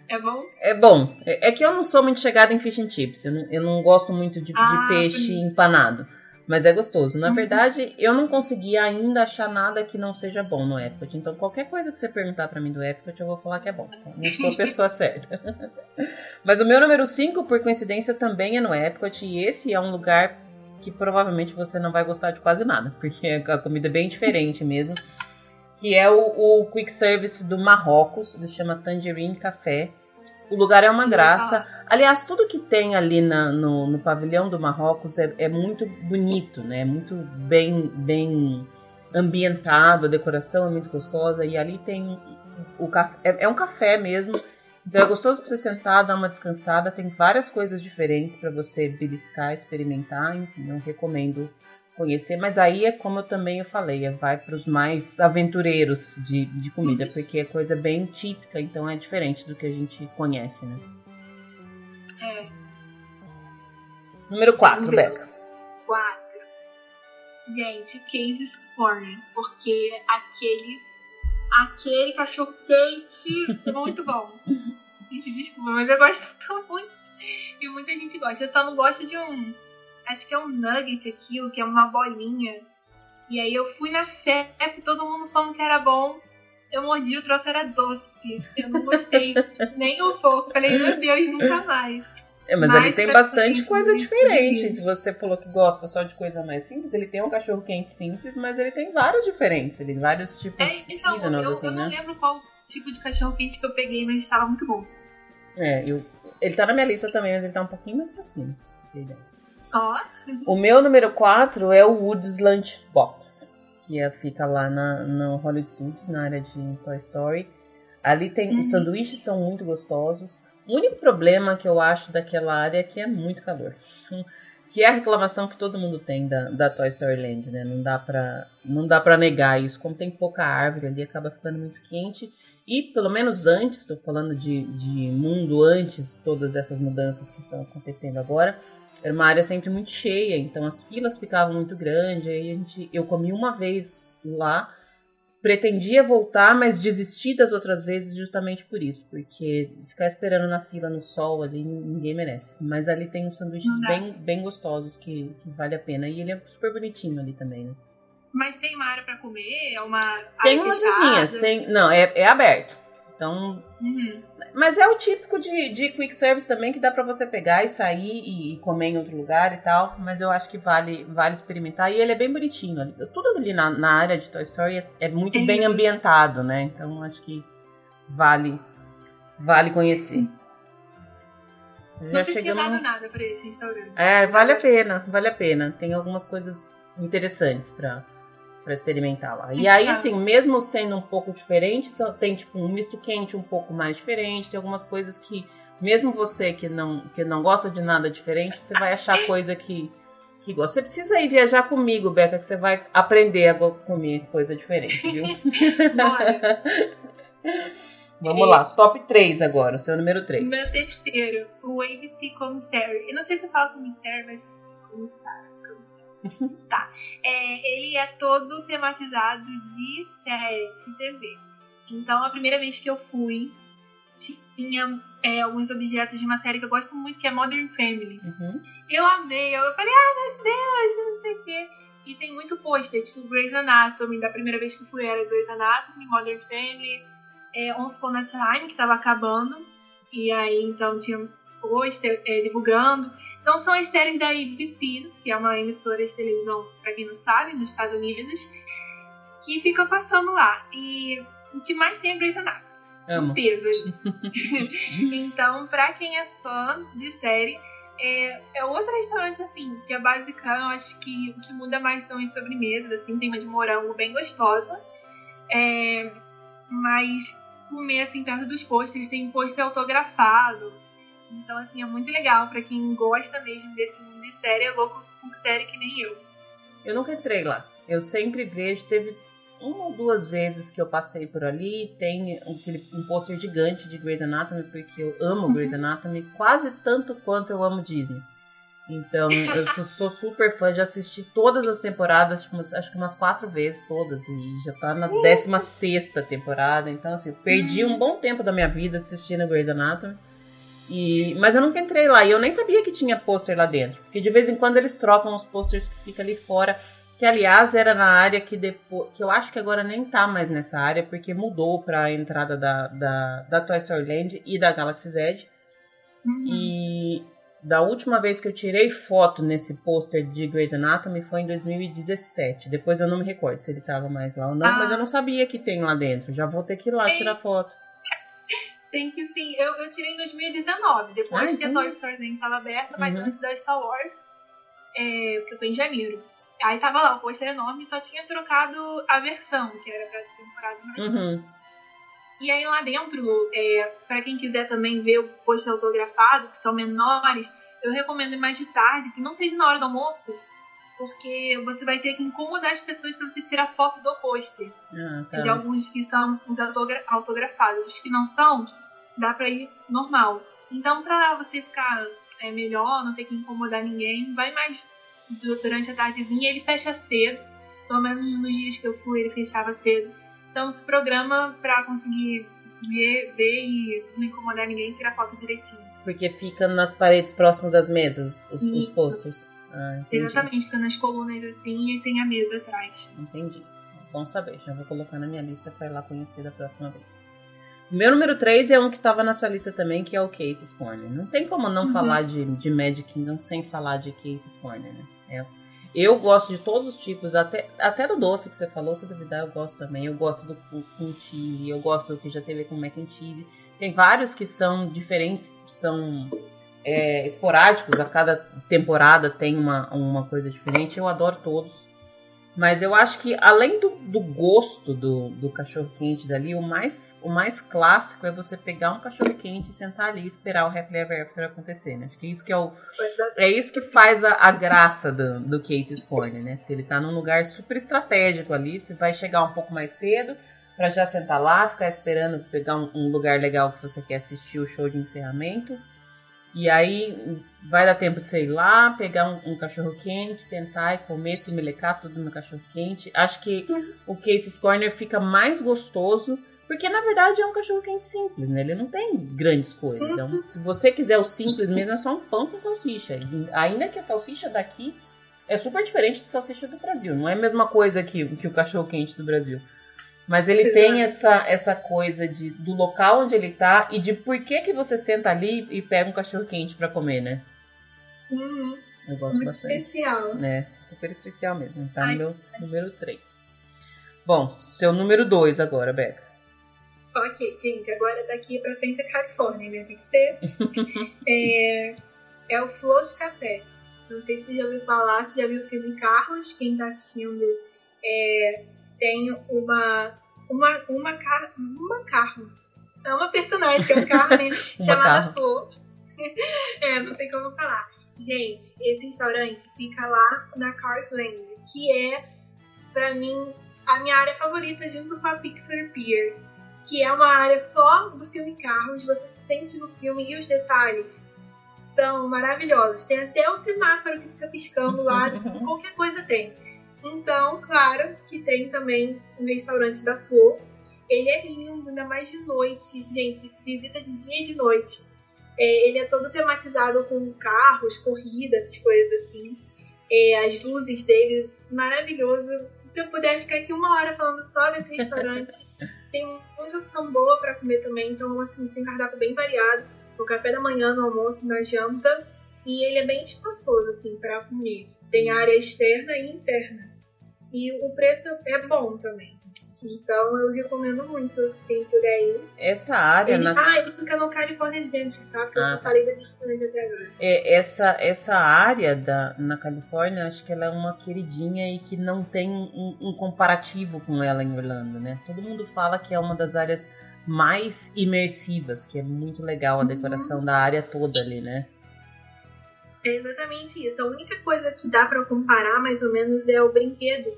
É bom? É bom. É, é que eu não sou muito chegada em fish and chips. Eu não, eu não gosto muito de, ah, de peixe sim. empanado. Mas é gostoso. Na uhum. verdade, eu não consegui ainda achar nada que não seja bom no Epcot. Então, qualquer coisa que você perguntar pra mim do Epcot, eu vou falar que é bom. Então, não sou a pessoa certa. Mas o meu número cinco, por coincidência, também é no Epcot. E esse é um lugar que provavelmente você não vai gostar de quase nada. Porque a comida é bem diferente mesmo. Que é o, o quick service do Marrocos. Ele chama Tangerine Café. O lugar é uma graça. Aliás, tudo que tem ali na, no, no pavilhão do Marrocos é, é muito bonito, né? É muito bem, bem ambientado, a decoração é muito gostosa. E ali tem o café, é, é um café mesmo. Então é gostoso pra você sentar, dar uma descansada. Tem várias coisas diferentes para você beliscar, experimentar. Enfim, eu recomendo conhecer. Mas aí é como eu também eu falei, é vai para os mais aventureiros de, de comida, porque é coisa bem típica, então é diferente do que a gente conhece, né? É. Número quatro, Beca. quatro. Gente, Casey's Corner, porque aquele aquele cachorro quente é muito bom. Gente, desculpa, mas eu gosto muito. E muita gente gosta. Eu só não gosto de um... Acho que é um nugget aquilo, que é uma bolinha. E aí eu fui na fé, porque todo mundo falando que era bom. Eu mordi, o troço era doce. Eu não gostei nem um pouco. Falei, meu Deus, nunca mais. É, mas, mas ele tem bastante coisa diferente. Se você falou que gosta só de coisa mais simples, ele tem um cachorro-quente simples, mas ele tem várias diferentes. Ele tem vários tipos é, de seasonals, eu, assim, eu né? Eu não lembro qual tipo de cachorro-quente que eu peguei, mas estava muito bom. É, eu, ele tá na minha lista também, mas ele tá um pouquinho mais pra cima. O meu número quatro é o Woods Lunch Box, que fica lá na, no Hollywood Studios, na área de Toy Story. Ali tem, uhum. os sanduíches são muito gostosos. O único problema que eu acho daquela área é que é muito calor. Que é a reclamação que todo mundo tem da, da Toy Story Land, né? Não dá, pra, não dá pra negar isso. Como tem pouca árvore ali, acaba ficando muito quente. E pelo menos antes, estou falando de, de mundo antes, todas essas mudanças que estão acontecendo agora... Era uma área sempre muito cheia, então as filas ficavam muito grandes. Aí a gente, eu comi uma vez lá, pretendia voltar, mas desisti das outras vezes justamente por isso. Porque ficar esperando na fila, no sol ali, ninguém merece. Mas ali tem uns sanduíches bem, bem gostosos que, que vale a pena. E ele é super bonitinho ali também, né? Mas tem uma área pra comer? É uma área tem umas vizinhas, tem, não, é, é aberto. Então, uhum. mas é o típico de, de quick service também, que dá pra você pegar e sair e, e comer em outro lugar e tal, mas eu acho que vale, vale experimentar, e ele é bem bonitinho, tudo ali na, na área de Toy Story é, é muito bem ambientado, né, então acho que vale, vale conhecer. Já não tinha dado no... nada pra esse restaurante. É, vale a pena, vale a pena, tem algumas coisas interessantes pra... Pra experimentar lá. E aí, assim, mesmo sendo um pouco diferente, só tem, tipo, um misto quente um pouco mais diferente. Tem algumas coisas que, mesmo você que não, que não gosta de nada diferente, você vai achar coisa que, que gosta. Você precisa ir viajar comigo, Beca, que você vai aprender a comer coisa diferente, viu? Bora. Vamos lá, top três agora, o seu número três. Meu terceiro, o A B C Commissary. Eu não sei se eu falo commissary, mas commissary. Tá, é, ele é todo tematizado de séries de T V. Então, a primeira vez que eu fui, tinha é, alguns objetos de uma série que eu gosto muito, que é Modern Family. Uhum. Eu amei, eu falei, ah, meu Deus, não sei o quê. E tem muito pôster, tipo Grey's Anatomy. Da primeira vez que eu fui era Grey's Anatomy, Modern Family, é, Once Upon a Time, que tava acabando. E aí, então, tinha pôster é, divulgando. Então são as séries da A B C, que é uma emissora de televisão, pra quem não sabe, nos Estados Unidos, que fica passando lá. E o que mais tem é Grey's Anatomy. Um peso ali. Então, pra quem é fã de série, é, é outro restaurante, assim, que é basicão. Eu acho que o que muda mais são as sobremesas, assim, tem uma de morango bem gostosa. É, mas comer, assim, perto dos posters. Tem pôster autografado. Então, assim, é muito legal pra quem gosta mesmo desse mundo de série. É louco por série que nem eu. Eu nunca entrei lá. Eu sempre vejo, teve uma ou duas vezes que eu passei por ali. Tem um, um pôster gigante de Grey's Anatomy, porque eu amo Grey's Anatomy quase tanto quanto eu amo Disney. Então, eu sou, sou super fã, já assisti todas as temporadas, tipo, acho que umas quatro vezes todas, e já tá na décima sexta temporada. Então, assim, eu perdi um bom tempo da minha vida assistindo Grey's Anatomy. E, mas eu nunca entrei lá, e eu nem sabia que tinha pôster lá dentro, porque de vez em quando eles trocam os pôsteres que ficam ali fora, que aliás era na área que depois, que eu acho que agora nem tá mais nessa área, porque mudou pra entrada da, da, da Toy Story Land e da Galaxy's Edge. Uhum. E da última vez que eu tirei foto nesse pôster de Grey's Anatomy foi em dois mil e dezessete, depois eu não me recordo se ele tava mais lá ou não, ah. mas eu não sabia que tem lá dentro, já vou ter que ir lá Ei. tirar foto. Tem que sim, eu, eu tirei em dois mil e dezenove, depois ah, que a Toy Story Land estava aberta, mas uhum. antes da Star Wars, é, porque foi em janeiro. Aí tava lá, o pôster enorme, só tinha trocado a versão, que era pra temporada mais. Uhum. E aí lá dentro, é, pra quem quiser também ver o pôster autografado, que são menores, eu recomendo ir mais de tarde, que não seja na hora do almoço, porque você vai ter que incomodar as pessoas pra você tirar foto do pôster. Ah, tá. De alguns que são os autografados, os que não são... Dá pra ir normal. Então, pra você ficar é, melhor, não ter que incomodar ninguém, vai mais durante a tardezinha. Ele fecha cedo. Pelo menos nos dias que eu fui, ele fechava cedo. Então, se programa pra conseguir ver, ver e não incomodar ninguém e tirar foto direitinho. Porque fica nas paredes próximas das mesas, os, os postos. Ah, exatamente, fica nas colunas assim e tem a mesa atrás. Entendi. Bom saber. Já vou colocar na minha lista pra ir lá conhecer da próxima vez. Meu número três é um que tava na sua lista também, que é o Casey's Corner. Não tem como não uhum. falar de, de Magic Kingdom sem falar de Casey's Corner, né? É. Eu gosto de todos os tipos, até, até do doce que você falou, se duvidar eu gosto também. Eu gosto do com cheese, eu gosto do que já teve com mac and cheese. Tem vários que são diferentes, são é, esporádicos, a cada temporada tem uma, uma coisa diferente. Eu adoro todos. Mas eu acho que, além do, do gosto do, do cachorro-quente dali, o mais, o mais clássico é você pegar um cachorro-quente e sentar ali e esperar o Happily Ever After acontecer, né? Acho que isso que é o... É isso que faz a, a graça do, do Casey's Corner, né? Ele tá num lugar super estratégico ali, você vai chegar um pouco mais cedo pra já sentar lá, ficar esperando pegar um, um lugar legal que você quer assistir o show de encerramento. E aí vai dar tempo de você ir lá, pegar um, um cachorro-quente, sentar e comer, se melecar tudo no cachorro-quente. Acho que o Casey's Corner fica mais gostoso, porque na verdade é um cachorro-quente simples, né? Ele não tem grandes coisas. Então, se você quiser o simples mesmo, é só um pão com salsicha. Ainda que a salsicha daqui é super diferente da salsicha do Brasil. Não é a mesma coisa que, que o cachorro-quente do Brasil. Mas ele tem essa, essa coisa de, do local onde ele tá e de por que que você senta ali e pega um cachorro-quente pra comer, né? Uhum. Eu gosto muito bastante. Muito especial. É, super especial mesmo. Tá no meu número três. Bom, seu número dois agora, Beca. Ok, gente, agora daqui pra frente é Califórnia, né? Tem que ser. é, é o Flo's Café. Não sei se já ouviu falar, se já viu o filme Carros, quem tá assistindo é... Tem uma, uma, uma, car- uma carro, é uma personagem que é um carro, né? Chamada Flor. É, não tem como falar. Gente, esse restaurante fica lá na Cars Land, que é, pra mim, a minha área favorita junto com a Pixar Pier, que é uma área só do filme Carros, você se sente no filme e os detalhes são maravilhosos. Tem até o semáforo que fica piscando lá, qualquer coisa tem. Então, claro que tem também o restaurante da Flor. Ele é lindo, ainda mais de noite. Gente, visita de dia e de noite. É, ele é todo tematizado com carros, corridas, essas coisas assim. É, as luzes dele, maravilhoso. Se eu puder ficar aqui uma hora falando só desse restaurante. Tem muita opção boa para comer também. Então, assim, tem um cardápio bem variado. No café da manhã, no almoço, na janta. E ele é bem espaçoso, assim, para comer. Tem área externa e interna. E o preço é bom também. Então eu recomendo muito quem por aí. Essa área. Ele... Na... Ah, ele fica no California Adventure, tá? Porque ah, eu só falei da Disneyland até agora. É, essa, essa área da, na Califórnia, acho que ela é uma queridinha e que não tem um, um comparativo com ela em Orlando, né? Todo mundo fala que é uma das áreas mais imersivas, que é muito legal a decoração uhum. da área toda ali, né? É exatamente isso. A única coisa que dá pra comparar, mais ou menos, é o brinquedo,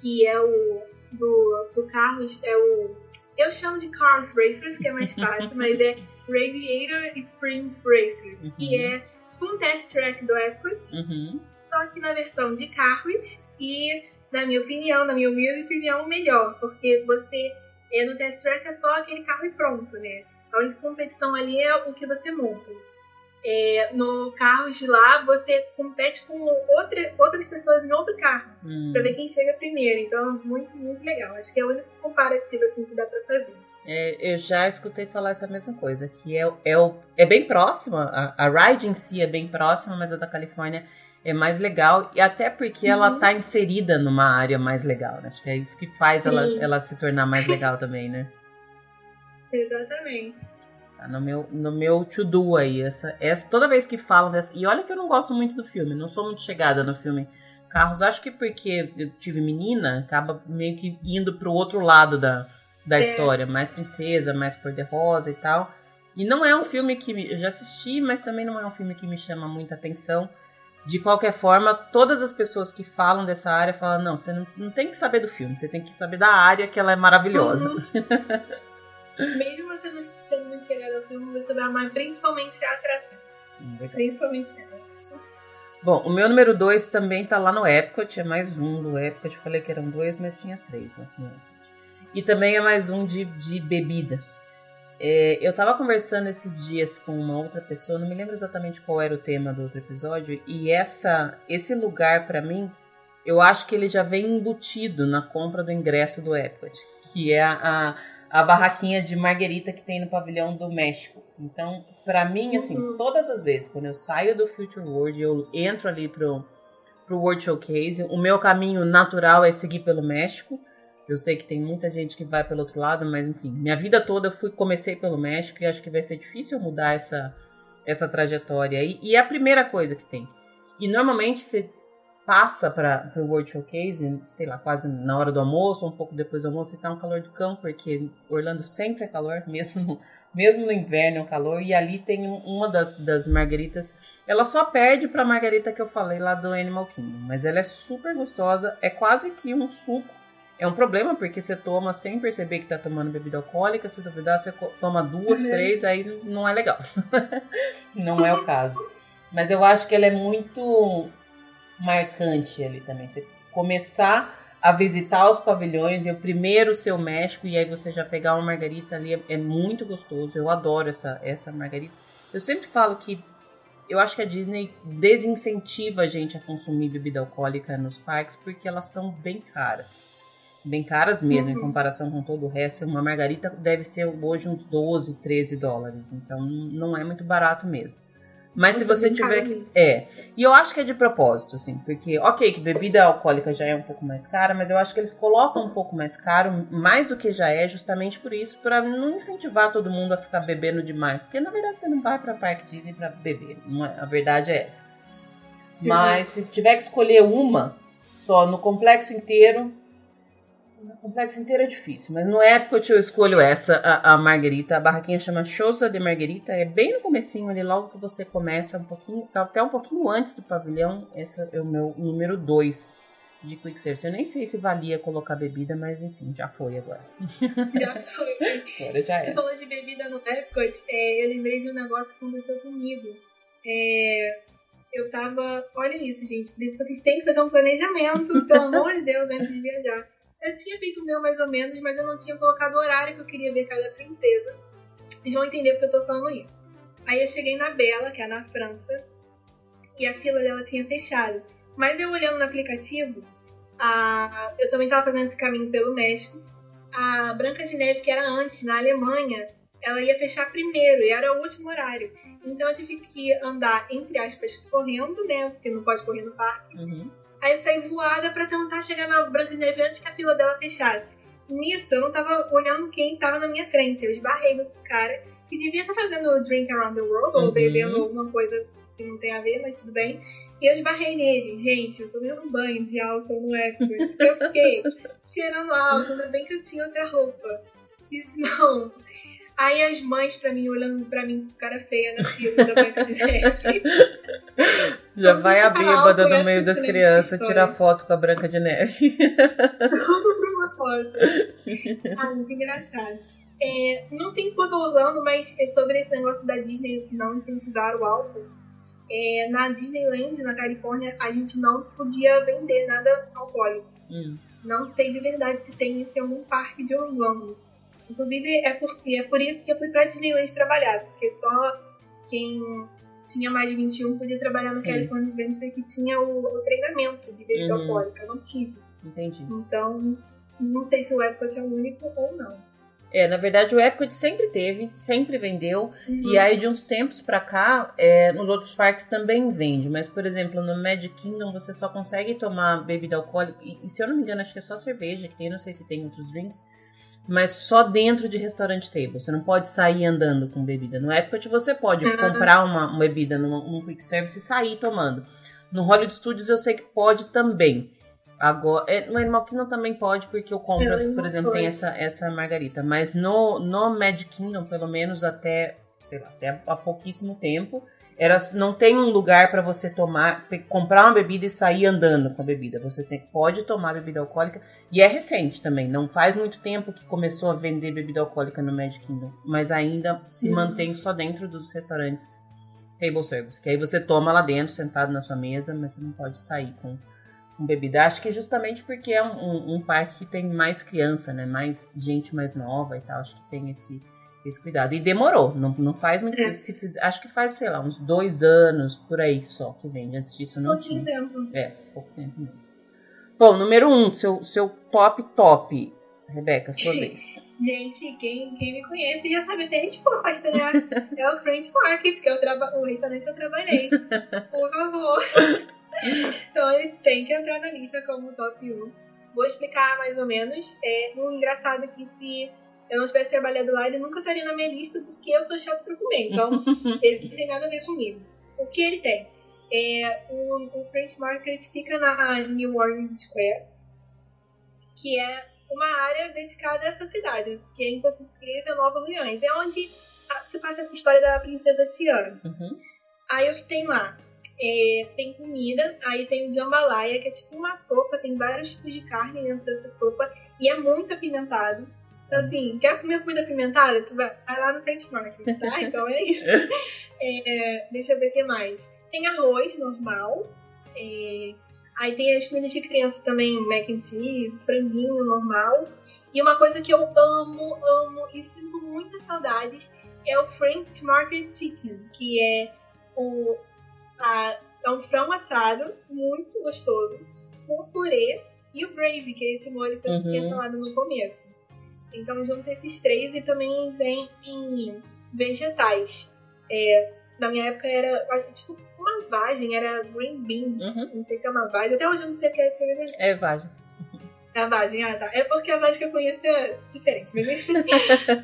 que é o... Do, do carro, é o... Eu chamo de Cars Racers, que é mais fácil, mas é Radiator Springs Racers, uhum. que é tipo um Test Track do Epcot, uhum. só que na versão de carros, e, na minha opinião, na minha humilde opinião, melhor, porque você, é, no Test Track é só aquele carro e pronto, né? A única competição ali é o que você monta. É, no carro de lá, você compete com outra, outras pessoas em outro carro, hum. pra ver quem chega primeiro. Então, muito, muito legal. Acho que é a única comparativa assim, que dá pra fazer. É, eu já escutei falar essa mesma coisa, que é, é, é bem próxima, a, a ride em si é bem próxima, mas a da Califórnia é mais legal, e até porque uhum. ela tá inserida numa área mais legal, né? Acho que é isso que faz ela, ela se tornar mais legal também, né? Exatamente. No meu, no meu to-do aí. Essa, essa, toda vez que falam dessa... E olha que eu não gosto muito do filme. Não sou muito chegada no filme Carros. Acho que porque eu tive menina, acaba meio que indo pro outro lado da, da é. história. Mais princesa, mais cor-de-rosa e tal. E não é um filme que... Me, eu já assisti, mas também não é um filme que me chama muita atenção. De qualquer forma, todas as pessoas que falam dessa área falam... Não, você não, não tem que saber do filme. Você tem que saber da área, que ela é maravilhosa. Uhum. Mesmo você não sendo muito chegada ao filme, você dá mais, principalmente a atração. Sim, principalmente ela. Bom, o meu número dois também tá lá no Epcot, é mais um do Epcot. Eu falei que eram dois, mas tinha três. Ó. E também é mais um de, de bebida. É, eu tava conversando esses dias com uma outra pessoa, não me lembro exatamente qual era o tema do outro episódio, e essa, esse lugar pra mim, eu acho que ele já vem embutido na compra do ingresso do Epcot, que é a... a a barraquinha de marguerita que tem no Pavilhão do México. Então, pra mim, assim, uhum. todas as vezes, quando eu saio do Future World, eu entro ali pro, pro World Showcase, o meu caminho natural é seguir pelo México. Eu sei que tem muita gente que vai pelo outro lado, mas enfim, minha vida toda eu fui, comecei pelo México e acho que vai ser difícil mudar essa, essa trajetória aí. E é a primeira coisa que tem. E normalmente você passa para o World Showcase, sei lá, quase na hora do almoço, ou um pouco depois do almoço, e tá um calor do cão, porque Orlando sempre é calor, mesmo no, mesmo no inverno é um calor, e ali tem uma das, das margaritas, ela só perde para a margarita que eu falei lá do Animal Kingdom, mas ela é super gostosa, é quase que um suco, é um problema, porque você toma sem perceber que tá tomando bebida alcoólica, se duvidar, você toma duas, uhum. três, aí não é legal, não é o caso, mas eu acho que ela é muito... marcante ali também, você começar a visitar os pavilhões e o primeiro seu México e aí você já pegar uma margarita ali, é, é muito gostoso, eu adoro essa, essa margarita. Eu sempre falo que eu acho que a Disney desincentiva a gente a consumir bebida alcoólica nos parques porque elas são bem caras, bem caras mesmo, uhum. em comparação com todo o resto, uma margarita deve ser hoje uns doze, treze dólares, então não é muito barato mesmo. Mas se você tiver que... É. E eu acho que é de propósito, assim. Porque, ok, que bebida alcoólica já é um pouco mais cara, mas eu acho que eles colocam um pouco mais caro, mais do que já é, justamente por isso, pra não incentivar todo mundo a ficar bebendo demais. Porque, na verdade, você não vai pra Parque Disney pra beber. Não é? A verdade é essa. Mas, se tiver que escolher uma só no complexo inteiro... No complexo inteiro é difícil, mas no Epcot eu escolho essa, a, a margarita. A barraquinha chama Choza de Margarita. É bem no comecinho ali, logo que você começa um pouquinho, até um pouquinho antes do pavilhão. Esse é o meu número dois de quick service. Eu nem sei se valia colocar bebida, mas enfim, já foi agora. Já foi. Agora já é. Você falou de bebida no Epcot, é, eu lembrei de um negócio que aconteceu comigo. É... Eu tava... Olha isso, gente. Por isso que vocês têm que fazer um planejamento, pelo amor de Deus, antes de viajar. Eu tinha feito o meu mais ou menos, mas eu não tinha colocado o horário que eu queria ver cada princesa. Vocês vão entender porque eu tô falando isso. Aí eu cheguei na Bela, que é na França, e a fila dela tinha fechado. Mas eu olhando no aplicativo, a... eu também tava fazendo esse caminho pelo México, a Branca de Neve, que era antes, na Alemanha, ela ia fechar primeiro, e era o último horário. Então eu tive que andar, entre aspas, correndo, né, porque não pode correr no parque. Uhum. Aí eu saí voada pra tentar chegar na Branca de Neve antes que a fila dela fechasse. Nisso, eu não tava olhando quem tava na minha frente. Eu esbarrei no cara que devia estar tá fazendo o Drink Around the World, uhum. ou bebendo alguma coisa que não tem a ver, mas tudo bem. E eu esbarrei nele. Gente, eu tomei um banho de álcool no Epcot. Eu fiquei cheirando álcool, ainda bem que eu tinha outra roupa. Fiz não. Aí as mães pra mim, olhando pra mim com cara feia na fila da banca de neve. Já eu vai a bêbada no meio das crianças tirar foto com a Branca de Neve. Vamos pra uma foto. Ah, muito engraçado. É, não sei o que eu tô usando, mas é sobre esse negócio da Disney não incentivar o álcool. É, na Disneyland, na Califórnia, a gente não podia vender nada alcoólico. Hum. Não sei de verdade se tem isso em algum parque de Orlando. Inclusive, é por, é por isso que eu fui pra Disneyland trabalhar, porque só quem tinha mais de vinte e um podia trabalhar no California Adventure, porque tinha o, o treinamento de bebida uhum. alcoólica. Eu não tive. Entendi. Então, não sei se o Epcot é o único ou não. É, na verdade, o Epcot sempre teve, sempre vendeu, uhum. e aí de uns tempos pra cá, é, nos outros parques também vende, mas, por exemplo, no Magic Kingdom você só consegue tomar bebida alcoólica, e, e se eu não me engano, acho que é só cerveja que tem, não sei se tem outros drinks, mas só dentro de restaurant table. Você não pode sair andando com bebida. No Epcot você pode uhum. comprar uma, uma bebida num quick service e sair tomando. No Hollywood Studios eu sei que pode também. Agora, é, no Animal Kingdom também pode, porque o Compras, por exemplo, foi. tem essa, essa margarita. Mas no, no Magic Kingdom, pelo menos até, sei lá, até há pouquíssimo tempo, era, não tem um lugar para você tomar, ter, comprar uma bebida e sair andando com a bebida. Você tem, pode tomar bebida alcoólica, e é recente também, não faz muito tempo que começou a vender bebida alcoólica no Magic Kingdom, mas ainda se uhum. mantém só dentro dos restaurantes table service, que aí você toma lá dentro, sentado na sua mesa, mas você não pode sair com, com bebida. Acho que é justamente porque é um, um, um parque que tem mais criança, né? Mais gente mais nova e tal, acho que tem esse... esse cuidado. E demorou, não, não faz muito é. se fiz, acho que faz, sei lá, uns dois anos por aí só que vende. Antes disso não pouco tinha. Tempo. É, pouco tempo mesmo. Bom, número um, seu, seu top top. Rebeca, sua vez. Gente, quem, quem me conhece já sabe até a resposta, né? É o French Market, que é o, traba- o restaurante que eu trabalhei. Por favor. Então ele tem que entrar na lista como top um. Vou explicar mais ou menos. É, o engraçado é que se eu não tivesse trabalhado lá, ele nunca estaria na minha lista, porque eu sou chato pra comer, então ele não tem nada a ver comigo. O que ele tem? É, o, o French Market fica na New Orleans Square, que é uma área dedicada a essa cidade, que é em português é Nova Orleans, é onde a, se passa a história da princesa Tiana. Uhum. Aí o que tem lá? É, tem comida, aí tem o jambalaya, que é tipo uma sopa, tem vários tipos de carne dentro dessa sopa, e é muito apimentado. Então, assim, quer comer comida apimentada? Tu vai lá no French Market, tá? Então é isso. É, deixa eu ver o que mais. Tem arroz normal. É, aí tem as comidas de criança também, mac and cheese, franguinho normal. E uma coisa que eu amo, amo e sinto muitas saudades é o French Market Chicken, que é, o, a, é um frango assado muito gostoso, com purê e o gravy, que é esse molho que eu uhum. tinha falado no começo. Então, junto esses três, e também vem em vegetais. É, na minha época era tipo uma vagem, era green beans. Uhum. Não sei se é uma vagem, até hoje eu não sei o que é. É vagem. É vagem, ah tá. É porque a vagem que eu conheço é diferente, mas enfim.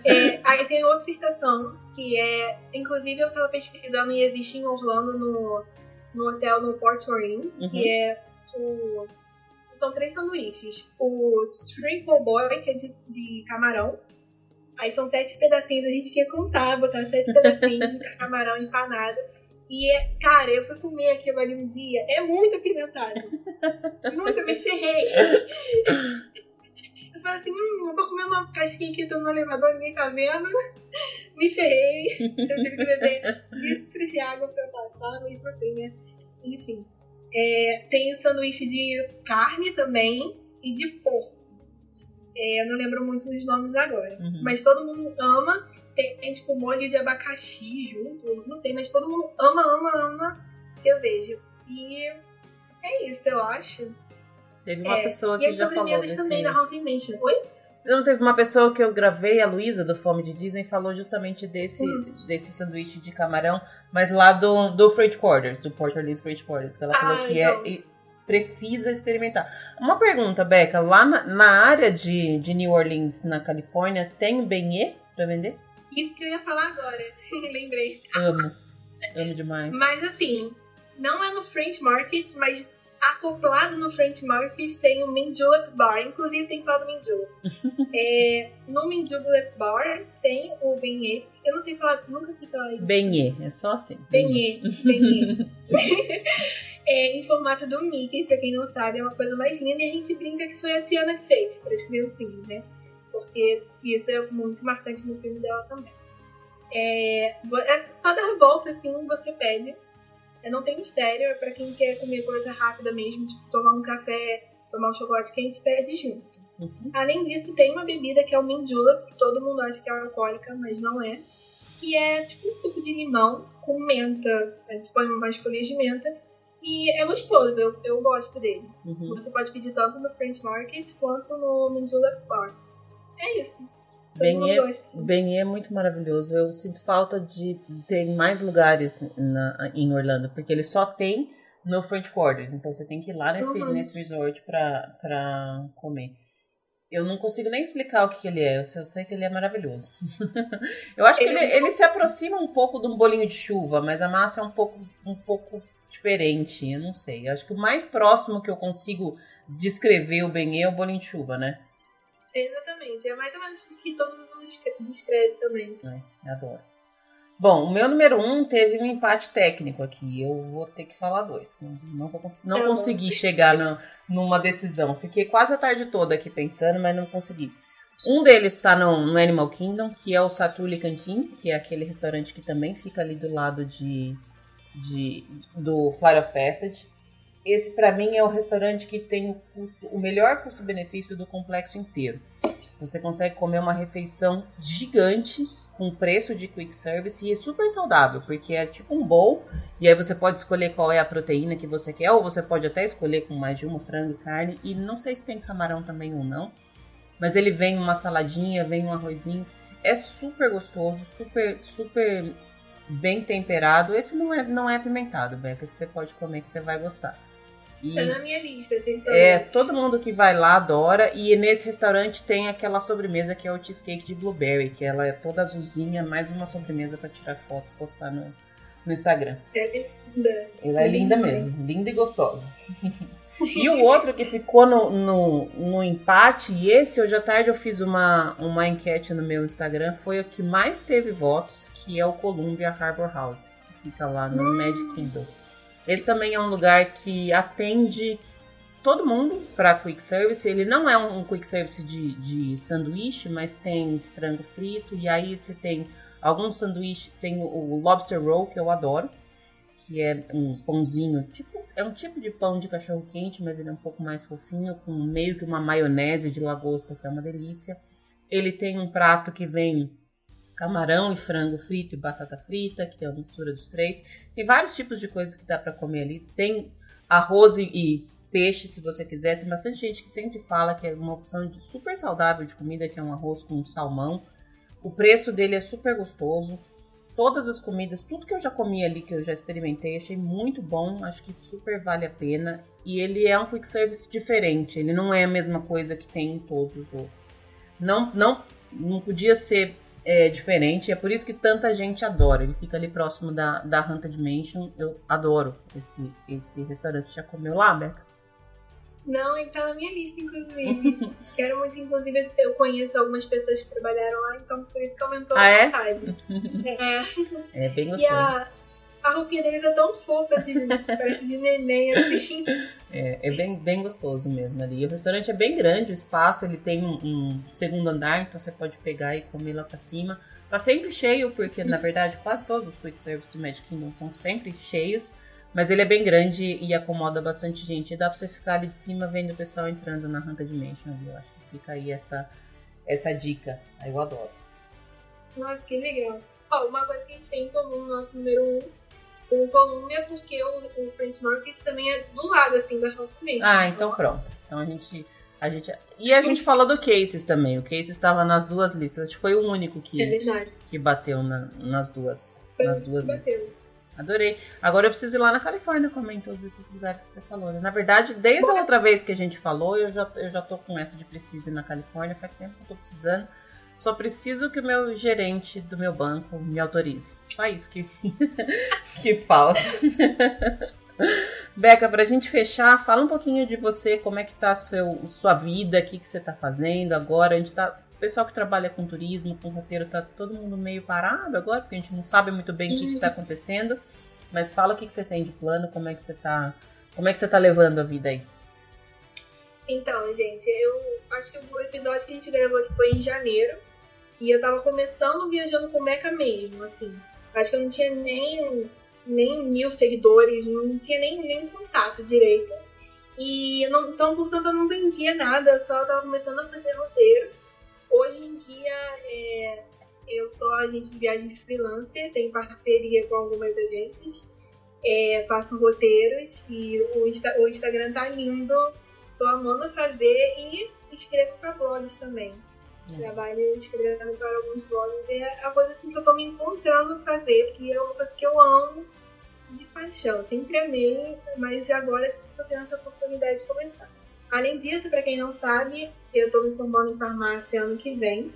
É, aí tem outra estação, que é. Inclusive, eu estava pesquisando e existe em Orlando, no, no hotel no Port Orleans, uhum. que é o. São três sanduíches. O triple boy, que é de, de camarão. Aí são sete pedacinhos. A gente ia contar, botar sete pedacinhos de camarão empanado. E, é, cara, eu fui comer aquilo ali um dia. É muito apimentado. Muito, eu me ferrei. Eu falei assim, hum, eu vou comer uma casquinha que eu tô no elevador, ninguém tá vendo. Me ferrei. Eu tive que beber litros de água pra passar, mesmo assim, né? Enfim. É, tem o sanduíche de carne também e de porco. É, eu não lembro muito os nomes agora. Uhum. Mas todo mundo ama. Tem, tem tipo molho de abacaxi junto, não sei. Mas todo mundo ama, ama, ama que eu vejo. E é isso, eu acho. Teve uma é, pessoa que já falou. E as sobremesas também na Haunted Mansion. Oi? Não, teve uma pessoa que eu gravei, a Luísa, do Fome de Disney, falou justamente desse, hum. desse sanduíche de camarão, mas lá do, do Freight Quarters, do Port Orleans Freight Quarters, que ela ah, falou que então. é precisa experimentar. Uma pergunta, Beca, lá na, na área de, de New Orleans, na Califórnia, tem beignet pra vender? Isso que eu ia falar agora, lembrei. Amo, amo demais. Mas assim, não é no French Market, mas acoplado no French Market tem o Menjulak Bar, inclusive tem que falar do Menjulak. é, no Menjulak Bar tem o beignet, eu não sei falar, nunca sei falar isso. Beignet, é só assim. Beignet, beignet. É, em formato do Mickey, pra quem não sabe, é uma coisa mais linda e a gente brinca que foi a Tiana que fez, para as criancinhas, né? Porque isso é muito marcante no filme dela também. É, é só dar volta, assim, você pede. É, não tem mistério, é pra quem quer comer coisa rápida mesmo, tipo tomar um café, tomar um chocolate quente, pede junto. Uhum. Além disso, tem uma bebida que é o Menjulak, que todo mundo acha que é alcoólica, mas não é. Que é tipo um suco de limão com menta, a gente põe umas folhas de menta. E é gostoso, eu, eu gosto dele. Uhum. Você pode pedir tanto no French Market quanto no Menjulak Bar. É isso. Beignet é muito maravilhoso. Eu sinto falta de ter mais lugares na, em Orlando, porque ele só tem no French Quarter. Então você tem que ir lá nesse, uhum. nesse resort pra, pra comer. Eu não consigo nem explicar o que, que ele é. Eu sei, eu sei que ele é maravilhoso. Eu acho ele que ele, é ele se aproxima um pouco de um bolinho de chuva, mas a massa é um pouco... Um pouco diferente, eu não sei. Acho que o mais próximo que eu consigo descrever o beignet é o bolinho de chuva, né? Exatamente. É mais ou menos que todo mundo descreve também. É, adoro. Bom, o meu número um teve um empate técnico aqui. Eu vou ter que falar dois. Não, vou cons- não é consegui bom. chegar na, numa decisão. Fiquei quase a tarde toda aqui pensando, mas não consegui. Um deles está no, no Animal Kingdom, que é o Satuli Cantin, que é aquele restaurante que também fica ali do lado de... De, do Flight of Passage. Esse pra mim é o restaurante que tem o, custo, o melhor custo-benefício do complexo inteiro. Você consegue comer uma refeição gigante com preço de quick service e é super saudável, porque é tipo um bowl e aí você pode escolher qual é a proteína que você quer, ou você pode até escolher com mais de uma, frango e carne, e não sei se tem camarão também ou não, mas ele vem uma saladinha, vem um arrozinho, é super gostoso, super, super bem temperado. Esse não é, não é apimentado, Beca. Você pode comer que você vai gostar. E tá na minha lista, é, todo mundo que vai lá adora. E nesse restaurante tem aquela sobremesa que é o cheesecake de blueberry, que ela é toda azulzinha, mais uma sobremesa pra tirar foto e postar no, no Instagram. É linda. Ela é, é linda mesmo, bem. Linda e gostosa. E o outro que ficou no, no, no empate, e esse hoje à tarde eu fiz uma, uma enquete no meu Instagram, foi o que mais teve votos, que é o Columbia Harbor House, que fica lá no hum. Magic Kingdom. Ele também é um lugar que atende todo mundo para quick service. Ele não é um quick service de, de sanduíche, mas tem frango frito, e aí você tem alguns sanduíches, tem o lobster roll, que eu adoro, que é um pãozinho, tipo, é um tipo de pão de cachorro quente, mas ele é um pouco mais fofinho, com meio que uma maionese de lagosta, que é uma delícia. Ele tem um prato que vem camarão e frango frito e batata frita, que é uma mistura dos três. Tem vários tipos de coisas que dá para comer ali. Tem arroz e, e peixe, se você quiser. Tem bastante gente que sempre fala que é uma opção de super saudável de comida, que é um arroz com salmão. O preço dele é super gostoso. Todas as comidas, tudo que eu já comi ali, que eu já experimentei, achei muito bom. Acho que super vale a pena. E ele é um quick service diferente. Ele não é a mesma coisa que tem em todos os outros. Não, não, não podia ser... É diferente, é por isso que tanta gente adora. Ele fica ali próximo da, da Haunted Mansion. Eu adoro esse, esse restaurante. Já comeu lá, Beca? Não, ele tá na minha lista, inclusive. Quero muito, inclusive, eu conheço algumas pessoas que trabalharam lá, então por isso que aumentou ah, a é? vontade. É. É bem gostoso. E a, a roupinha deles é tão fofa, de, parece de neném, assim. É, é bem, bem gostoso mesmo ali. O restaurante é bem grande, o espaço, ele tem um, um segundo andar, então você pode pegar e comer lá pra cima. Tá sempre cheio, porque na verdade quase todos os quick service do Magic Kingdom estão sempre cheios, mas ele é bem grande e acomoda bastante gente. E dá pra você ficar ali de cima vendo o pessoal entrando na Haunted Mansion. Eu acho que fica aí essa, essa dica. Aí eu adoro. Nossa, que legal. Ó, uma coisa que a gente tem em comum, nosso número um, o Colômbia, porque o, o French Market também é do lado, assim, da Haunted Mansion. Ah, então pronto. Então a gente, a gente... E a gente falou do Casey's também. O Casey's estava nas duas listas. Acho que foi o único que, é que bateu na, nas duas, nas duas listas. Bateu. Adorei. Agora eu preciso ir lá na Califórnia comer em todos esses lugares que você falou. Na verdade, desde a outra vez que a gente falou, eu já, eu já tô com essa de preciso ir na Califórnia. Faz tempo que eu tô precisando. Só preciso que o meu gerente do meu banco me autorize. Só isso que, que falta. Beca, pra gente fechar, fala um pouquinho de você, como é que tá a seu, sua vida, o que, que você tá fazendo agora. A gente tá... O pessoal que trabalha com turismo, com roteiro, tá todo mundo meio parado agora, porque a gente não sabe muito bem o que, que tá acontecendo. Mas fala o que, que você tem de plano, como é que você tá. Como é que você tá levando a vida aí? Então, gente, eu acho que o episódio que a gente gravou aqui foi em janeiro. E eu tava começando viajando com o Meca mesmo, assim. Acho que eu não tinha nem, nem mil seguidores, não tinha nem, nem contato direito. E não, então, portanto, eu não vendia nada, eu só tava começando a fazer roteiro. Hoje em dia, é, eu sou agente de viagem freelancer, tenho parceria com algumas agências, é, faço roteiros e o, Insta, o Instagram tá lindo, tô amando fazer e escrevo para blogs também. É. Trabalho escrevendo para alguns blogs, é a coisa assim que eu tô me encontrando fazer, que é uma coisa que eu amo de paixão, sempre amei, mas agora tô tendo essa oportunidade de começar. Além disso, para quem não sabe, eu estou me formando em farmácia ano que vem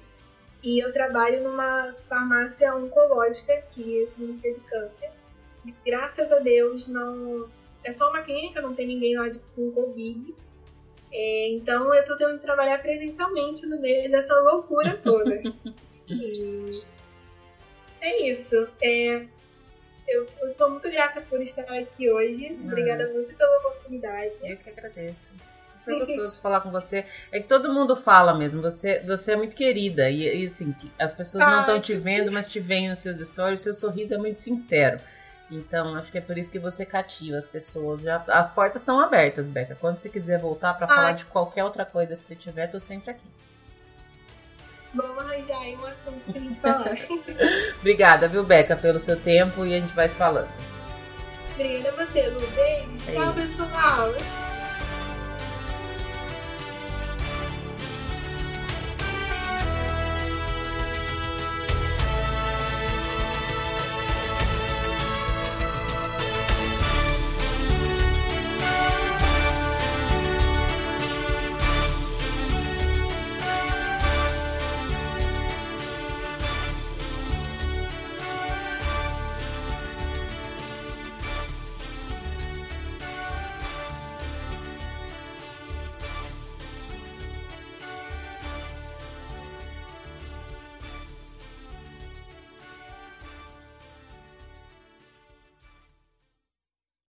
e eu trabalho numa farmácia oncológica, que significa de câncer. E, graças a Deus, não é só uma clínica, não tem ninguém lá de, com Covid. É, então, eu estou tendo que trabalhar presencialmente no meio dessa loucura toda. E é isso. É, eu sou muito grata por estar aqui hoje. Ah. Obrigada muito pela oportunidade. Eu que agradeço. Foi gostoso falar com você. É que todo mundo fala mesmo. Você, você é muito querida. E, e assim, as pessoas não estão te vendo, mas te veem nos seus stories. Seu sorriso é muito sincero. Então, acho que é por isso que você cativa as pessoas. Já, as portas estão abertas, Beca. Quando você quiser voltar para falar de qualquer outra coisa que você tiver, tô sempre aqui. Vamos arranjar aí um assunto pra gente falar. Obrigada, viu, Beca, pelo seu tempo. E a gente vai se falando. Obrigada a você, Lu. Beijo. Tchau, pessoal.